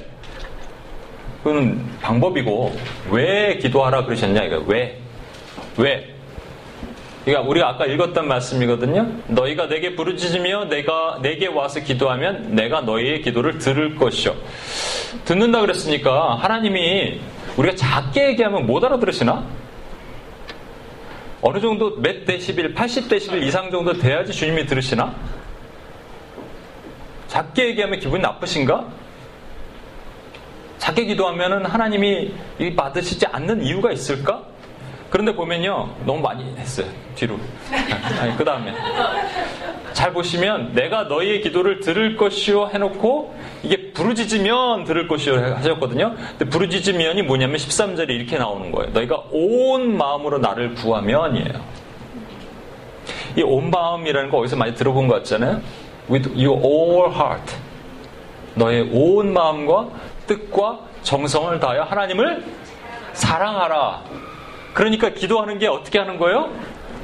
그건 방법이고, 왜 기도하라 그러셨냐 이거. 왜? 왜? 그러니까 우리가 아까 읽었던 말씀이거든요. 너희가 내게 부르짖으며 내가 내게 와서 기도하면 내가 너희의 기도를 들을 것이요. 듣는다 그랬으니까 하나님이, 우리가 작게 얘기하면 못 알아들으시나? 어느 정도 몇 데시벨, 팔십 데시벨 이상 정도 돼야지 주님이 들으시나? 작게 얘기하면 기분이 나쁘신가? 작게 기도하면 하나님이 받으시지 않는 이유가 있을까? 그런데 보면요, 너무 많이 했어요. 뒤로. 아니, 그 다음에 잘 보시면 내가 너희의 기도를 들을 것이요 해놓고 이게 부르짖으면 들을 것이요 하셨거든요. 근데 부르짖으면이 뭐냐면 십삼 절에 이렇게 나오는 거예요. 너희가 온 마음으로 나를 구하면이에요. 이 온 마음이라는 거 어디서 많이 들어본 것 같잖아요. With your all heart, 너의 온 마음과 뜻과 정성을 다하여 하나님을 사랑하라. 그러니까 기도하는 게 어떻게 하는 거예요?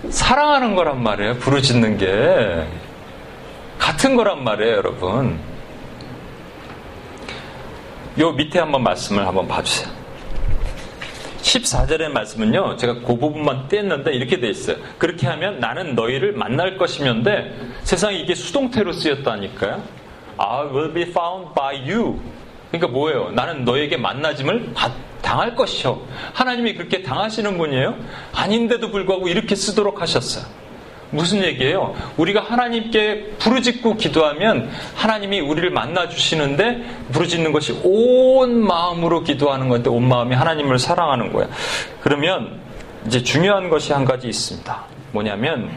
사랑하는 거란 말이에요. 부르짖는 게 같은 거란 말이에요, 여러분. 요 밑에 한번 말씀을 한번 봐주세요. 십사 절의 말씀은요, 제가 그 부분만 뗐는데 이렇게 돼 있어요. 그렇게 하면 나는 너희를 만날 것이면데, 세상에 이게 수동태로 쓰였다니까요. I will be found by you. 그러니까 뭐예요? 나는 너에게 만나짐을 당할 것이요. 하나님이 그렇게 당하시는 분이에요? 아닌데도 불구하고 이렇게 쓰도록 하셨어요. 무슨 얘기예요? 우리가 하나님께 부르짖고 기도하면 하나님이 우리를 만나주시는데, 부르짖는 것이 온 마음으로 기도하는 건데, 온 마음이 하나님을 사랑하는 거예요. 그러면 이제 중요한 것이 한 가지 있습니다. 뭐냐면,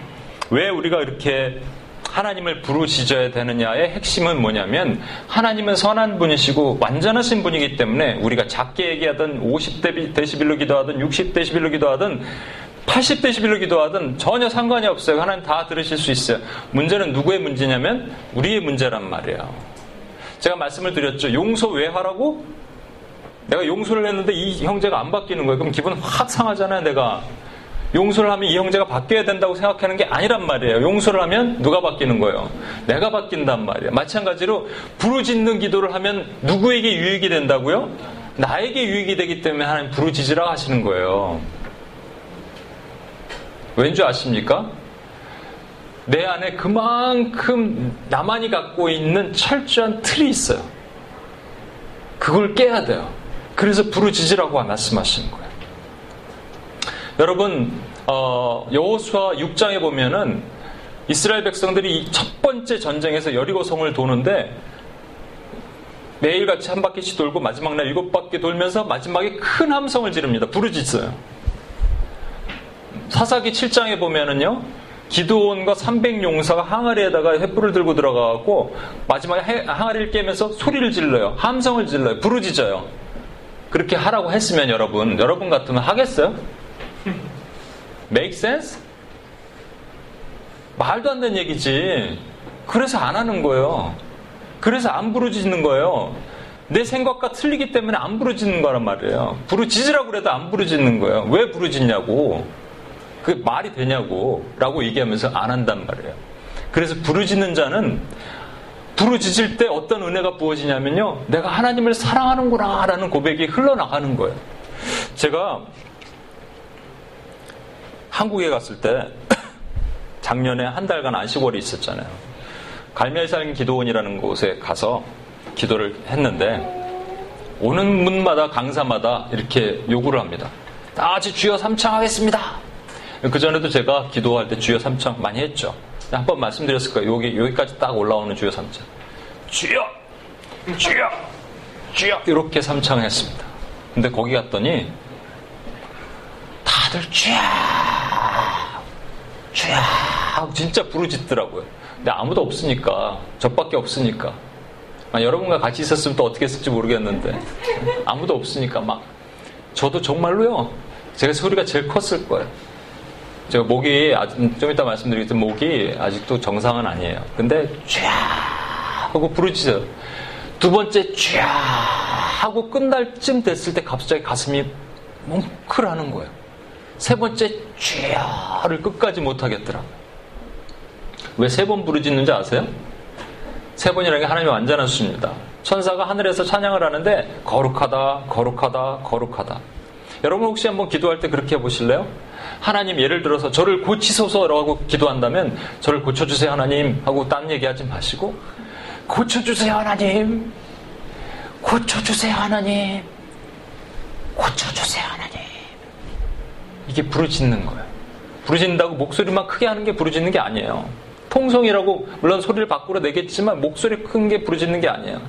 왜 우리가 이렇게 하나님을 부르짖어야 되느냐의 핵심은 뭐냐면, 하나님은 선한 분이시고 완전하신 분이기 때문에 우리가 작게 얘기하든 오십 데시벨로 기도하든 육십 데시벨로 기도하든 팔십 데시벨로 기도하든 전혀 상관이 없어요. 하나님 다 들으실 수 있어요. 문제는 누구의 문제냐면 우리의 문제란 말이에요. 제가 말씀을 드렸죠. 용서 왜 하라고? 내가 용서를 했는데 이 형제가 안 바뀌는 거예요. 그럼 기분 확 상하잖아요. 내가 용서를 하면 이 형제가 바뀌어야 된다고 생각하는 게 아니란 말이에요. 용서를 하면 누가 바뀌는 거예요? 내가 바뀐단 말이에요. 마찬가지로 부르짖는 기도를 하면 누구에게 유익이 된다고요? 나에게 유익이 되기 때문에 하나님 부르짖으라 하시는 거예요. 왠지 아십니까? 내 안에 그만큼 나만이 갖고 있는 철저한 틀이 있어요. 그걸 깨야 돼요. 그래서 부르짖으라고 말씀하시는 거예요. 여러분, 어, 여호수아 육 장에 보면은 이스라엘 백성들이 첫 번째 전쟁에서 여리고성을 도는데, 매일같이 한 바퀴씩 돌고 마지막 날 일곱 바퀴 돌면서 마지막에 큰 함성을 지릅니다. 부르짖어요. 사사기 칠 장에 보면은요, 기드온과 삼백 용사가 항아리에다가 횃불을 들고 들어가고 마지막에 항아리를 깨면서 소리를 질러요. 함성을 질러요. 부르짖어요. 그렇게 하라고 했으면 여러분, 여러분 같으면 하겠어요? Make sense? 말도 안 되는 얘기지. 그래서 안 하는 거예요. 그래서 안 부르짖는 거예요. 내 생각과 틀리기 때문에 안 부르짖는 거란 말이에요. 부르짖으라고 그래도 안 부르짖는 거예요. 왜 부르짖냐고. 그게 말이 되냐고 라고 얘기하면서 안 한단 말이에요. 그래서 부르짖는 자는, 부르짖을 때 어떤 은혜가 부어지냐면요, 내가 하나님을 사랑하는구나 라는 고백이 흘러나가는 거예요. 제가 한국에 갔을 때 작년에 한 달간 안식월이 있었잖아요. 갈멜산 기도원이라는 곳에 가서 기도를 했는데, 오는 문마다 강사마다 이렇게 요구를 합니다. 다 같이 주여 삼창하겠습니다. 그전에도 제가 기도할 때 주여 삼창 많이 했죠. 한번 말씀드렸을 거예요. 여기, 여기까지 딱 올라오는 주여 삼창. 주여! 주여! 주여! 이렇게 삼창했습니다. 근데 거기 갔더니 다들 주여! 주여! 하고 진짜 부르짖더라고요. 근데 아무도 없으니까, 저밖에 없으니까. 아, 여러분과 같이 있었으면 또 어떻게 했을지 모르겠는데, 아무도 없으니까 막, 저도 정말로요, 제가 소리가 제일 컸을 거예요. 제가 목이, 좀 이따 말씀드리겠지만 목이 아직도 정상은 아니에요. 근데 쥐야 하고 부르짖어요. 두 번째 쥐야 하고 끝날 쯤 됐을 때 갑자기 가슴이 뭉클하는 거예요. 세 번째 쥐야를 끝까지 못하겠더라고요. 왜 세 번 부르짖는지 아세요? 세 번이라는 게 하나님의 완전한 수입니다. 천사가 하늘에서 찬양을 하는데 거룩하다, 거룩하다, 거룩하다. 여러분 혹시 한번 기도할 때 그렇게 해보실래요? 하나님, 예를 들어서 저를 고치소서라고 기도한다면, 저를 고쳐주세요 하나님 하고 딴 얘기하지 마시고, 고쳐주세요 하나님, 고쳐주세요 하나님, 고쳐주세요 하나님, 이게 부르짖는 거예요. 부르짖는다고 목소리만 크게 하는 게 부르짖는 게 아니에요. 통성이라고 물론 소리를 밖으로 내겠지만 목소리 큰 게 부르짖는 게 아니에요.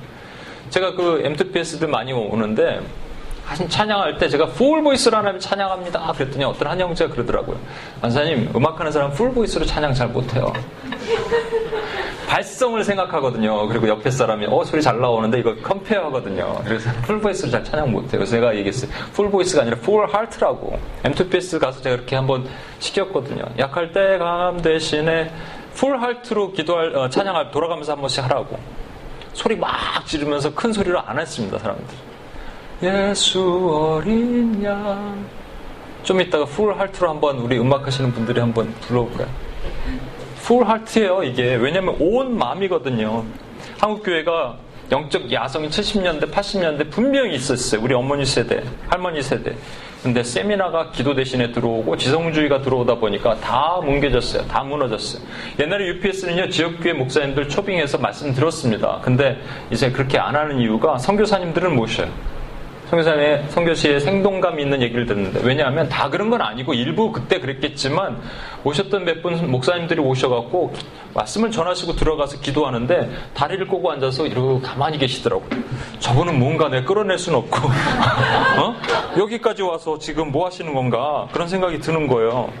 제가 그 엠투피에스들 많이 오는데 찬양할 때 제가 풀보이스로 하나님 찬양합니다 그랬더니 어떤 한 형제가 그러더라고요. 안사님, 음악하는 사람 풀보이스로 찬양 잘 못해요. 발성을 생각하거든요. 그리고 옆에 사람이 어 소리 잘 나오는데 이거 컴페어 하거든요. 그래서 풀보이스로 잘 찬양 못해요. 그래서 제가 얘기했어요. 풀보이스가 아니라 풀하트라고. 엠투피에스 가서 제가 이렇게 한번 시켰거든요. 약할 때 감 대신에 풀하트로 기도할 어, 찬양할 돌아가면서 한 번씩 하라고. 소리 막 지르면서 큰 소리로 안 했습니다. 사람들 예수 어린 양. 좀 이따가 풀하트로 한번 우리 음악 하시는 분들이 한번 불러볼까요? 풀하트예요 이게. 왜냐면 온 마음이거든요. 한국교회가 영적 야성이 칠십 년대 팔십 년대 분명히 있었어요. 우리 어머니 세대 할머니 세대. 근데 세미나가 기도 대신에 들어오고 지성주의가 들어오다 보니까 다 뭉개졌어요. 다 무너졌어요. 옛날에 유피에스는요 지역교회 목사님들 초빙해서 말씀드렸습니다. 근데 이제 그렇게 안 하는 이유가 선교사님들은 모셔요. 선교사님의 선교시의 생동감 있는 얘기를 듣는데, 왜냐하면 다 그런 건 아니고 일부 그때 그랬겠지만 오셨던 몇 분 목사님들이 오셔갖고 말씀을 전하시고 들어가서 기도하는데 다리를 꼬고 앉아서 이러고 가만히 계시더라고요. 저분은 뭔가 내 끌어낼 순 없고 어? 여기까지 와서 지금 뭐 하시는 건가 그런 생각이 드는 거예요.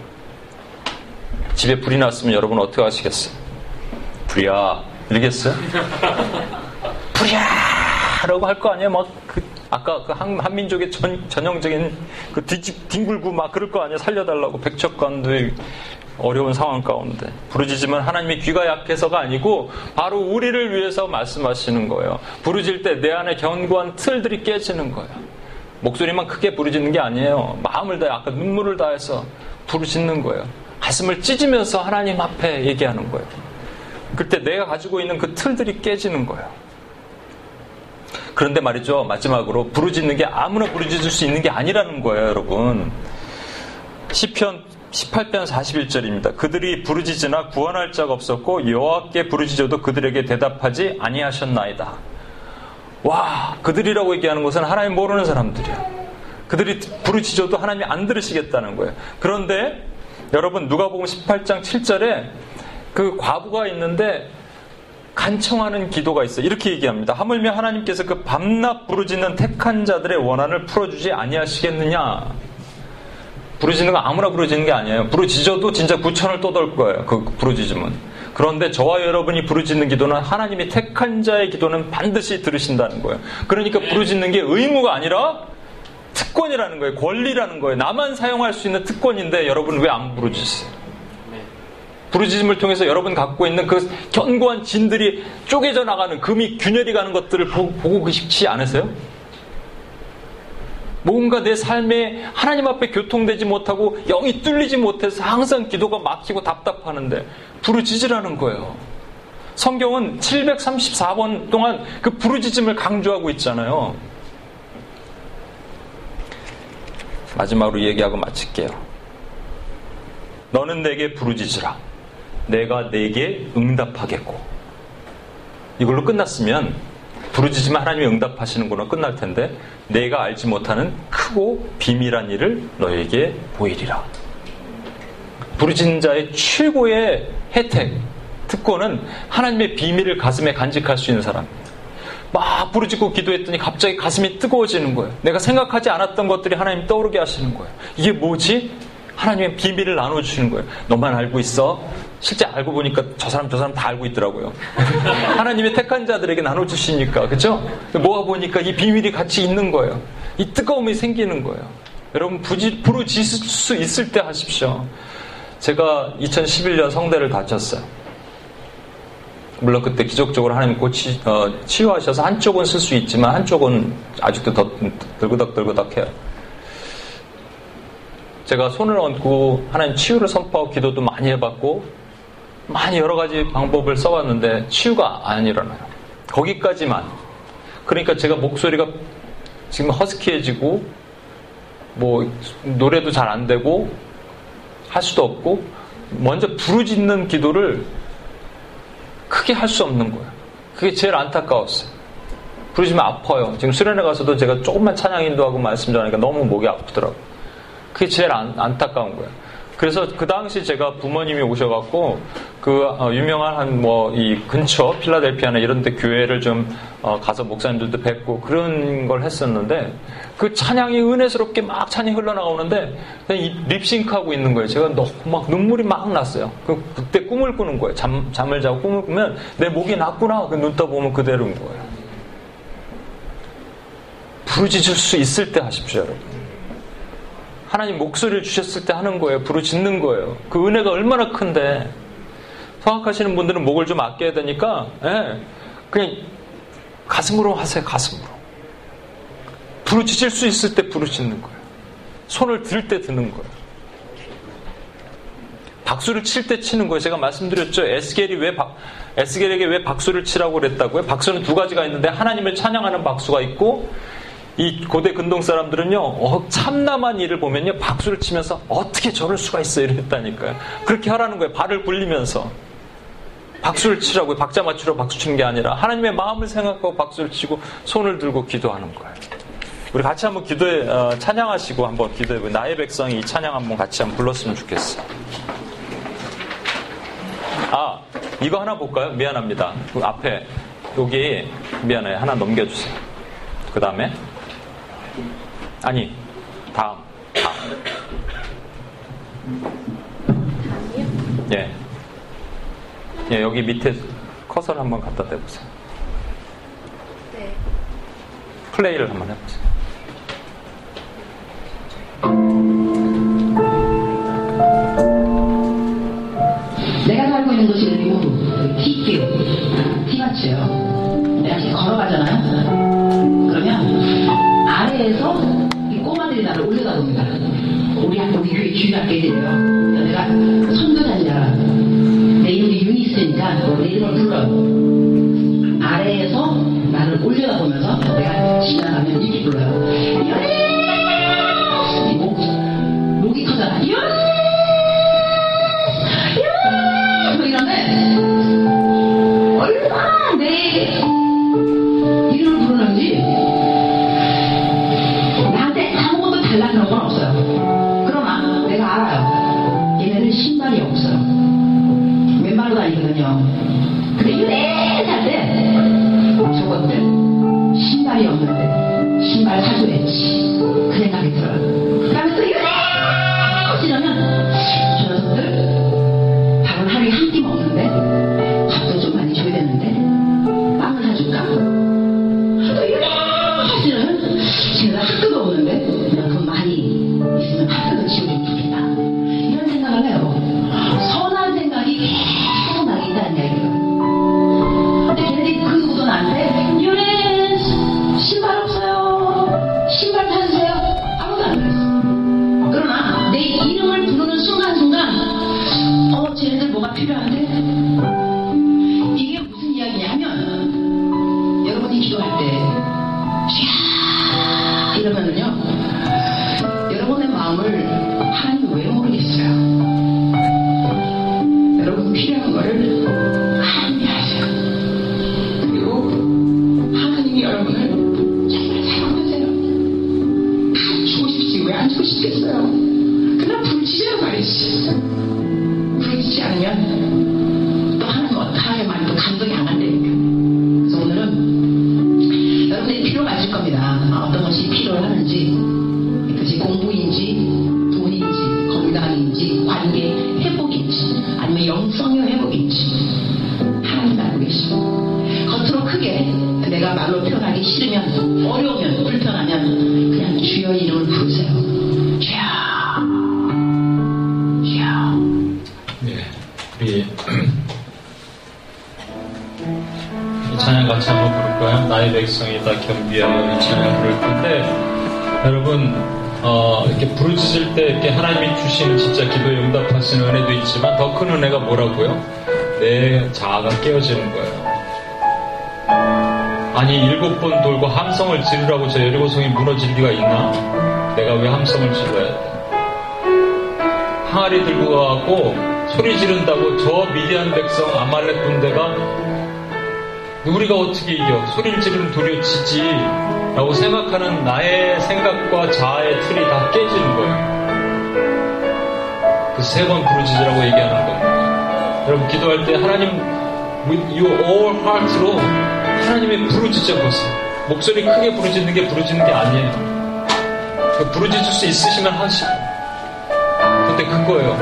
집에 불이 났으면 여러분 어떻게 하시겠어요? 불이야 이러겠어요? 불이야 라고 할 거 아니에요? 막 그 아까 그 한, 한민족의 전, 전형적인 그 뒤집, 뒹굴고 막 그럴 거 아니에요? 살려달라고. 백척간도의 어려운 상황 가운데. 부르짖으면 하나님의 귀가 약해서가 아니고 바로 우리를 위해서 말씀하시는 거예요. 부르짖을 때 내 안에 견고한 틀들이 깨지는 거예요. 목소리만 크게 부르짖는 게 아니에요. 마음을 다해, 아까 눈물을 다해서 부르짖는 거예요. 가슴을 찢으면서 하나님 앞에 얘기하는 거예요. 그때 내가 가지고 있는 그 틀들이 깨지는 거예요. 그런데 말이죠. 마지막으로 부르짖는 게 아무나 부르짖을 수 있는 게 아니라는 거예요. 여러분. 시편 십팔 편 사십일 절입니다. 그들이 부르짖으나 구원할 자가 없었고 여호와께 부르짖어도 그들에게 대답하지 아니하셨나이다. 와, 그들이라고 얘기하는 것은 하나님 모르는 사람들이야. 그들이 부르짖어도 하나님이 안 들으시겠다는 거예요. 그런데 여러분 누가복음 십팔 장 칠 절에 그 과부가 있는데 간청하는 기도가 있어요. 이렇게 얘기합니다. 하물며 하나님께서 그 밤낮 부르짖는 택한 자들의 원한을 풀어주지 아니하시겠느냐. 부르짖는 건 아무나 부르짖는 게 아니에요. 부르짖어도 진짜 구천을 떠돌 거예요. 그 부르짖음은. 그런데 저와 여러분이 부르짖는 기도는 하나님이 택한 자의 기도는 반드시 들으신다는 거예요. 그러니까 부르짖는 게 의무가 아니라 특권이라는 거예요. 권리라는 거예요. 나만 사용할 수 있는 특권인데 여러분 왜 안 부르짖으세요? 부르짖음을 통해서 여러분 갖고 있는 그 견고한 진들이 쪼개져 나가는, 금이 균열이 가는 것들을 보고, 보고 싶지 않으세요? 뭔가 내 삶에 하나님 앞에 교통되지 못하고 영이 뚫리지 못해서 항상 기도가 막히고 답답하는데 부르짖으라는 거예요. 성경은 칠백삼십사 번 동안 그 부르짖음을 강조하고 있잖아요. 마지막으로 얘기하고 마칠게요. 너는 내게 부르짖으라. 내가 내게 응답하겠고. 이걸로 끝났으면 부르짖으면 하나님이 응답하시는구나 끝날 텐데, 내가 알지 못하는 크고 비밀한 일을 너에게 보이리라. 부르짖는 자의 최고의 혜택 특권은 하나님의 비밀을 가슴에 간직할 수 있는 사람입니다. 막 부르짖고 기도했더니 갑자기 가슴이 뜨거워지는 거예요. 내가 생각하지 않았던 것들이 하나님 떠오르게 하시는 거예요. 이게 뭐지? 하나님의 비밀을 나눠주시는 거예요. 너만 알고 있어. 실제 알고 보니까 저 사람 저 사람 다 알고 있더라고요. 하나님의 택한 자들에게 나눠주시니까. 그렇죠? 모아보니까 이 비밀이 같이 있는 거예요. 이 뜨거움이 생기는 거예요. 여러분 부지, 부르짖을 수 있을 때 하십시오. 제가 이천십일 년 성대를 다쳤어요. 물론 그때 기적적으로 하나님 고치, 어, 치유하셔서 한쪽은 쓸 수 있지만 한쪽은 아직도 더 들그닥들그닥해요. 제가 손을 얹고 하나님 치유를 선포하고 기도도 많이 해봤고 많이 여러가지 방법을 써봤는데 치유가 안 일어나요. 거기까지만. 그러니까 제가 목소리가 지금 허스키해지고 뭐 노래도 잘 안되고 할 수도 없고 먼저 부르짖는 기도를 크게 할 수 없는 거예요. 그게 제일 안타까웠어요. 부르짖으면 아파요. 지금 수련회 가서도 제가 조금만 찬양 인도하고 말씀 전하니까 너무 목이 아프더라고요. 그게 제일 안, 안타까운 거예요. 그래서 그 당시 제가 부모님이 오셔갖고 그 어, 유명한 한 뭐 이 근처 필라델피아나 이런데 교회를 좀 어, 가서 목사님들도 뵙고 그런 걸 했었는데 그 찬양이 은혜스럽게 막 찬이 흘러나오는데 그냥 이, 립싱크하고 있는 거예요. 제가 너무 막 눈물이 막 났어요. 그, 그때 꿈을 꾸는 거예요. 잠 잠을 자고 꿈을 꾸면 내 목이 났구나. 그 눈 떠 보면 그대로인 거예요. 부르짖을 수 있을 때 하십시오, 여러분. 하나님 목소리를 주셨을 때 하는 거예요. 부르짖는 거예요. 그 은혜가 얼마나 큰데 성악하시는 분들은 목을 좀 아껴야 되니까 예, 그냥 가슴으로 하세요. 가슴으로. 부르짖을 수 있을 때 부르짖는 거예요. 손을 들 때 드는 거예요. 박수를 칠 때 치는 거예요. 제가 말씀드렸죠. 에스겔이 왜 박, 에스겔에게 왜 박수를 치라고 그랬다고요? 박수는 두 가지가 있는데 하나님을 찬양하는 박수가 있고 이 고대 근동 사람들은요, 어, 참남한 일을 보면요, 박수를 치면서 어떻게 저럴 수가 있어 이랬다니까요. 그렇게 하라는 거예요. 발을 굴리면서 박수를 치라고요. 박자 맞추러 박수 치는 게 아니라 하나님의 마음을 생각하고 박수를 치고 손을 들고 기도하는 거예요. 우리 같이 한번 기도해 어, 찬양하시고 한번 기도해보세요. 나의 백성이 이 찬양 한번 같이 한번 불렀으면 좋겠어. 아, 이거 하나 볼까요? 미안합니다. 그 앞에 여기 미안해요. 하나 넘겨주세요. 그 다음에. 아니, 다음, 다음. 예. 예, 여기 밑에 커서를 한번 갖다 대보세요. 네. 플레이를 한번 해보세요. 내가 살고 있는 곳이 그리고 티게요. 티 맞죠? 내가 지금 걸어가잖아요? 그러면 아래에서 나를 올려다 봅니다. 우리 학교 우리 교회 주일학교 애들이요. 내가 선교단이라 내 이름이 유니스니까 내 이름을 불러요. 아래에서 나를 올려다 보면서 내가 지나가면 이렇게 불러요. 이 목, 목이 커잖아. 이러면 얼마나 내 이름을 부르는지 그런 건 없어요. 그러나 내가 알아요. 얘네는 신발이 없어요. 왼발로 다니거든요. 근데 유네 살 때 저것들 신발이 없는데 신발 사줘야지 그 생각이 들어요. 그 다음에 또 유네 이러면 저 녀석들 밥은 하루에 한 끼 먹는데 밥도 좀 많이 줘야 되는데 빵을 사줄까? 또 유네 이러면 제가 학교도 없는데 있으면 학교도 지우면 좋겠다. 이런 생각을 해요. 선한 생각이 계속 나게 있다는 얘기예요. 근데 걔네들이 그 구도 나한테 유래 신발 없어요. 신발 사주세요. 아무도 안 그랬어. 그러나 내 이름을 부르는 순간순간 어 쟤네들 뭐가 필요한데? 이게 무슨 이야기냐면 여러분이 기도할 때 촤 이러면은요 마음을 하나님 왜 모르겠어요. 여러분 필요한 거를 하나님이 하세요. 그리고 하나님이 여러분을 정말 사랑하세요. 안 주고 싶지 왜 안 주고 싶겠어요. 그냥 부르짖어야 말이지. 부르짖지 않으면 또 하나님 어떻게 말이 또 감동이 안 간다니까. 그래서 오늘은 여러분들이 필요가 있을 겁니다. 어떤 것이 필요하는지. 공부인지 돈인지 건강인지 관계 회복인지 아니면 영성의 회복인지 하나님 알고 계시고 겉으로 크게 내가 말로 표현하기 싫으면 어려우면 불편하면 그냥 주여 이름을 부르세요. 주여 주여. 네, 우리 이 찬양 같이 한번 부를까요? 나의 백성이다 겸비하여 이 찬양 부를 건데 여러분 어, 이렇게 부르짖을 때 이렇게 하나님이 주시는 진짜 기도에 응답하시는 은혜도 있지만 더 큰 은혜가 뭐라고요? 내 자아가 깨어지는 거예요. 아니 일곱 번 돌고 함성을 지르라고 저 여리고성이 무너질 리가 있나? 내가 왜 함성을 질러야 돼? 항아리 들고 가갖고 소리 지른다고 저 미디안 백성 아말렉 군대가 우리가 어떻게 이겨? 소리를 지르면 도리어 지지 라고 생각하는 나의 생각과 자아의 틀이 다 깨지는 거예요. 그 세 번 부르짖으라고 얘기하는 겁니다. 여러분 기도할 때 하나님 with your all heart로 하나님의 부르짖어 보세요. 목소리 크게 부르짖는 게 부르짖는 게 아니에요. 부르짖을 수 있으시면 하시고 그때 그거예요.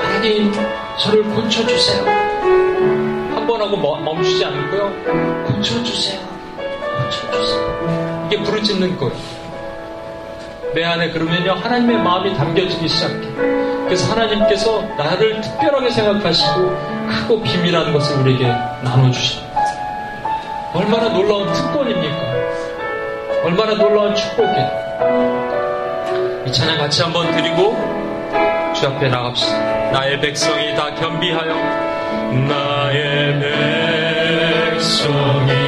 하나님 저를 고쳐주세요. 한 번 하고 멈추지 않고요. 고쳐주세요. 고쳐주세요. 이게 부르짖는 거예요. 내 안에 그러면요 하나님의 마음이 담겨지기 시작해. 그래서 하나님께서 나를 특별하게 생각하시고 크고 비밀한 것을 우리에게 나눠주십니다. 얼마나 놀라운 특권입니까? 얼마나 놀라운 축복이에요. 이 찬양 같이 한번 드리고 주 앞에 나갑시다. 나의 백성이 다 겸비하여 나의 백성이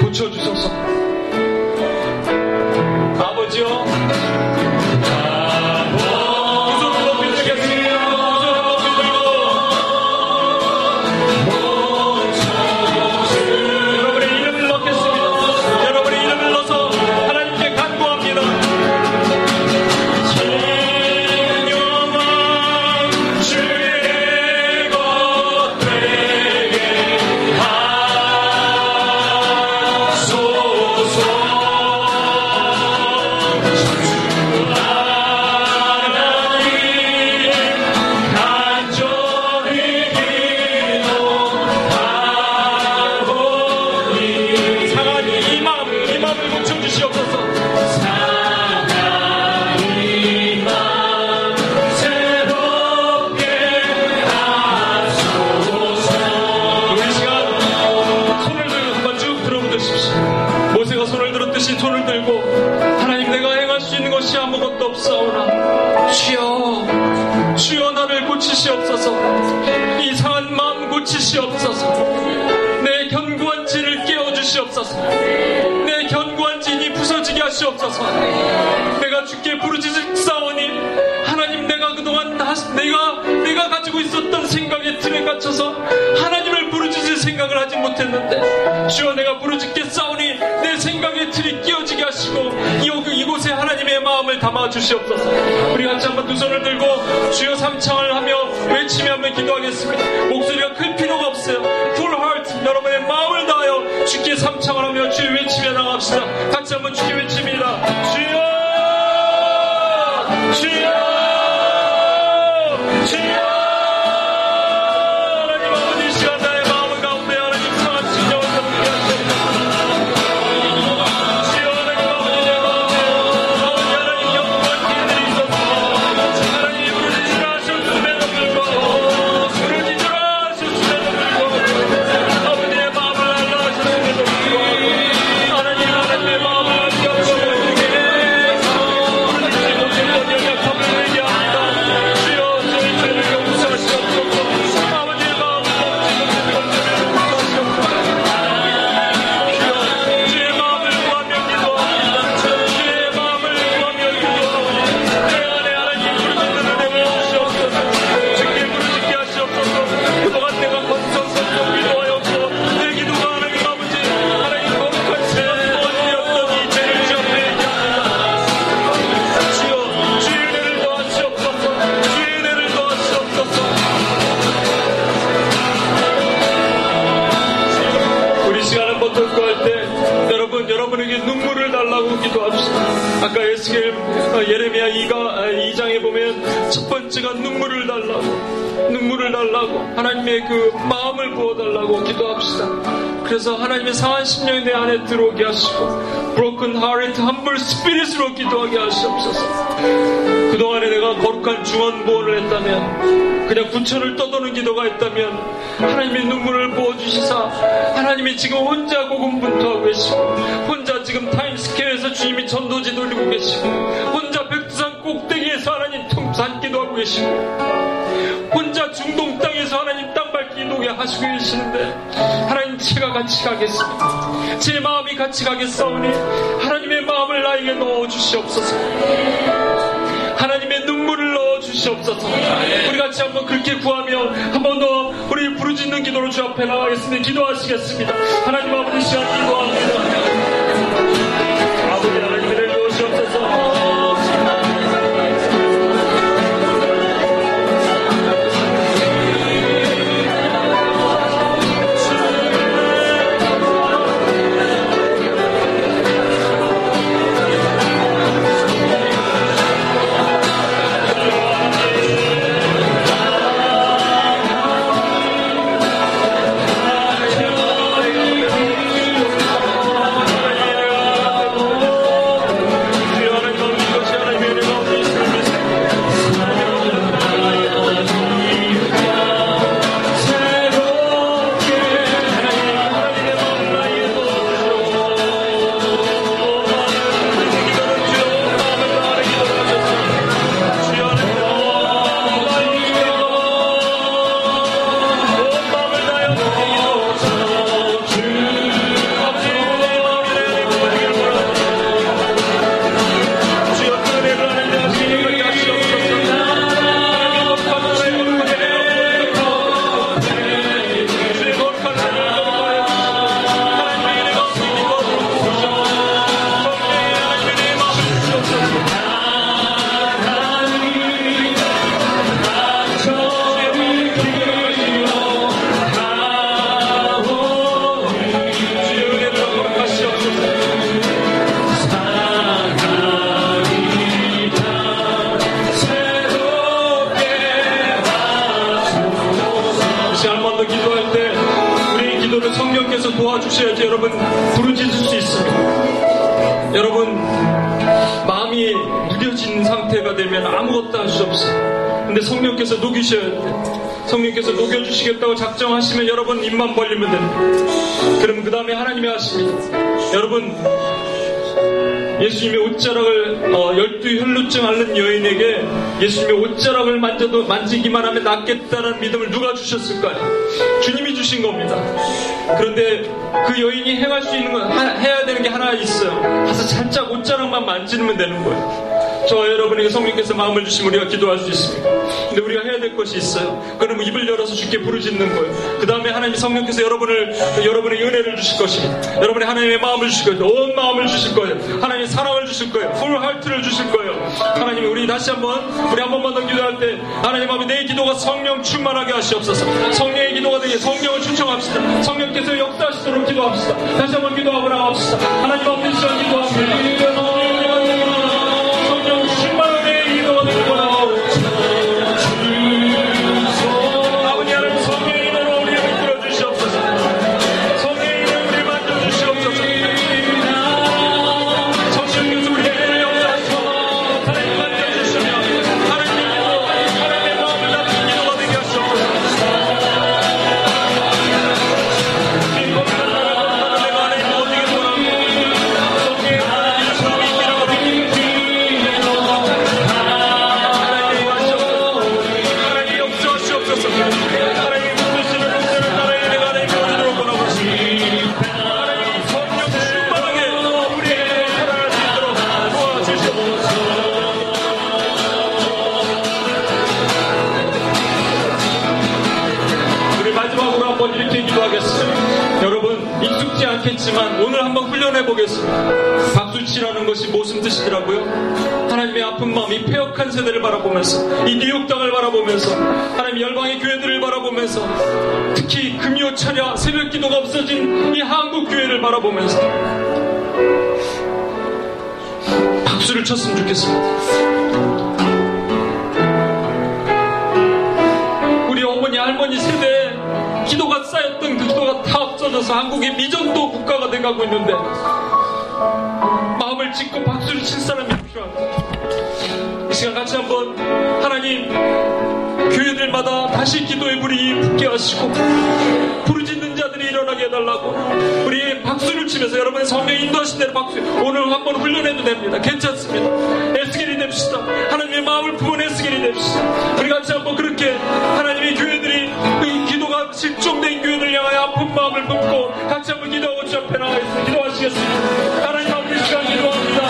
고쳐주소서. 아버지요 주시옵소서. 내가 주께 부르짖사오니 하나님, 내가 그동안 나, 내가 내가 가지고 있었던 생각의 틀에 갇혀서 하나님을 부르짖을 생각을 하지 못했는데, 주여 내가 부르짖겠사오니 내 생각의 틀이 끼어지게 하시고 여기 이곳에 하나님의 마음을 담아 주시옵소서. 우리 같이 한번 두 손을 들고 주여 삼창을 하며 외치며 한번 기도하겠습니다. 목소리가 클 필요가 없어요. Full heart, 여러분의 마음을 다하여 주께 삼창을 하며 주의 외치며 나갑시다. 같이 한번 주께 외칩니다. 주여, 주여. 아까 에스겔 예레미야 이 장에 보면 첫 번째가 눈물을 달라고 눈물을 달라고 하나님의 그 마음을 부어달라고 기도합시다. 그래서 하나님의 상한 심령이 내 안에 들어오게 하시고 broken heart, humble spirit으로 기도하게 하시옵소서. 그동안에 내가 거룩한 중언부언을 했다면, 그냥 구천을 떠도는 기도가 있다면, 하나님의 눈물을 부어주시사 하나님이 지금 혼자 고군분투하고 계시고, 혼자 지금 타임스퀘어에서 주님이 전도지 돌리고 계시고, 혼자 백두산 꼭대기에서 하나님 통산 기도하고 계시고, 혼자 중동 땅에서 하나님 땅 밟기 기도하게 하시고 계시는데, 하나님 제가 같이 가겠습니다. 제 마음이 같이 가겠사오니 하나님의 마음을 나에게 넣어주시옵소서. 하나님의 눈물을 넣어주시옵소서. 우리 같이 한번 그렇게 구하며 한번 더 우리 부르짖는 기도로 주 앞에 나가겠습니다. 기도하시겠습니다. 하나님 아버지, 시간 기도합니다. 아버지 하나님을 도우시옵소서. 성령께서 녹여주시겠다고 작정하시면 여러분 입만 벌리면 됩니다. 그럼 그 다음에 하나님이 하십니다. 여러분, 예수님의 옷자락을 어, 열두 혈루증 앓는 여인에게 예수님의 옷자락을 만져도, 만지기만 하면 낫겠다는 믿음을 누가 주셨을까요? 주님이 주신 겁니다. 그런데 그 여인이 행할 수 있는 건, 해야 되는 게 하나 있어요. 가서 살짝 옷 손가락만 만지면 되는 거예요. 저와 여러분에게 성령께서 마음을 주시면 우리가 기도할 수 있습니다. 근데 우리가 해야 될 것이 있어요. 그러면 입을 열어서 주께 부르짖는 거예요. 그 다음에 하나님 성령께서 여러분을, 여러분의 은혜를 주실 것입니다. 여러분의 하나님의 마음을 주실 거예요. 온 마음을 주실 거예요. 하나님의 사랑을 주실 거예요. 풀 하트를 주실 거예요. 하나님이 우리 다시 한번 우리 한 번만 더 기도할 때 하나님 앞에 내 기도가 성령 충만하게 하시옵소서. 성령의 기도가 되게 성령을 추청합시다. 성령께서 역사하시도록 기도합시다. 다시 한번 기도하고 나갑시다. 하나님 앞에 시간 기도합시다. 했지만 오늘 한번 훈련해 보겠습니다. 박수치라는 것이 무슨 뜻이더라고요? 하나님의 아픈 마음이 폐역한 세대를 바라보면서, 이 뉴욕 땅을 바라보면서, 하나님 열방의 교회들을 바라보면서, 특히 금요 철야 새벽 기도가 없어진 이 한국 교회를 바라보면서 박수를 쳤으면 좋겠습니다. 우리 어머니 할머니 세대에 기도가 쌓였던 그 기도가 다 없어져서 한국이 미전도 국가가 돼가고 있는데 마음을 찢고 박수를 칠 사람이 필요합니다. 이 시간 같이 한번 하나님 교회들마다 다시 기도의 불이 붙게 하시고 부르짖는 자들이 일어나게 해달라고 우리 박수를 치면서 여러분의 성령 인도하신 대로 박수 오늘 한번 훈련해도 됩니다. 괜찮습니다. 애쓰기를 됩시다. 하나님의 마음을 품은 애쓰기를 됩시다. 우리 같이 한번 그렇게 하나님의 교회들이 기도가 실종된 교회를 향하여 아픈 마음을 품고 같이 한번 기도하고 주 앞에 나가겠습니다. 기도하시겠습니다. 하나님 아버지 시간 기도합니다.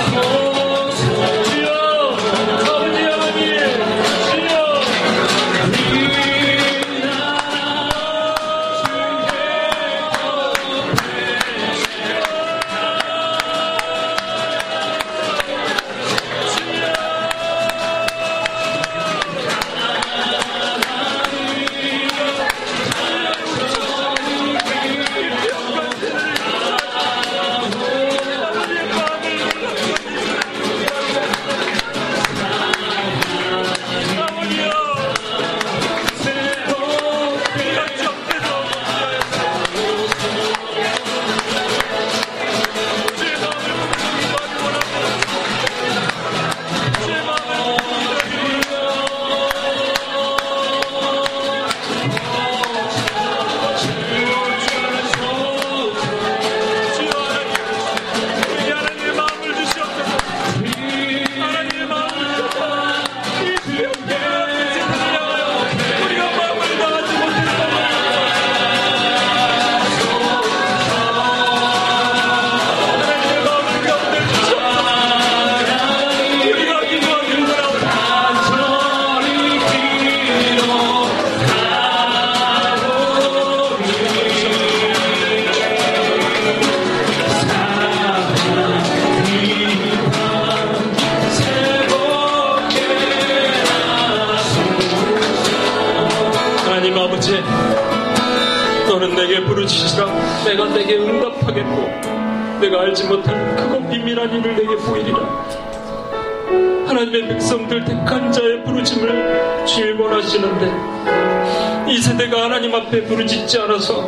앞에 부르짖지 않아서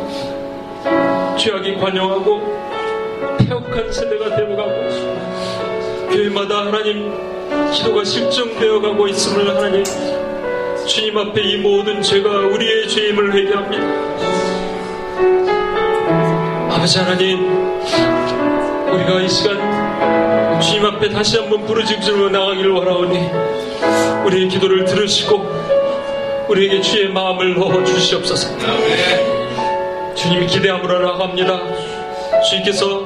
죄악이 관영하고 폐역한 세대가 되어가고 교회마다 하나님 기도가 실종되어가고 있음을 하나님 주님 앞에 이 모든 죄가 우리의 죄임을 회개합니다. 아버지 하나님 우리가 이 시간 주님 앞에 다시 한번 부르짖으며 나가기를 원하오니 우리의 기도를 들으시고 우리에게 주의 마음을 넣어주시옵소서. 주님이 기대함으로 나갑니다. 주님께서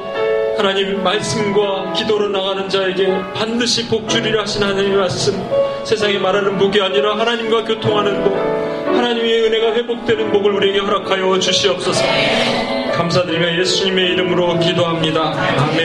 하나님 말씀과 기도로 나가는 자에게 반드시 복주리라 하신 하나님의 말씀, 세상에 말하는 복이 아니라 하나님과 교통하는 복, 하나님의 은혜가 회복되는 복을 우리에게 허락하여 주시옵소서. 감사드리며 예수님의 이름으로 기도합니다. 아멘.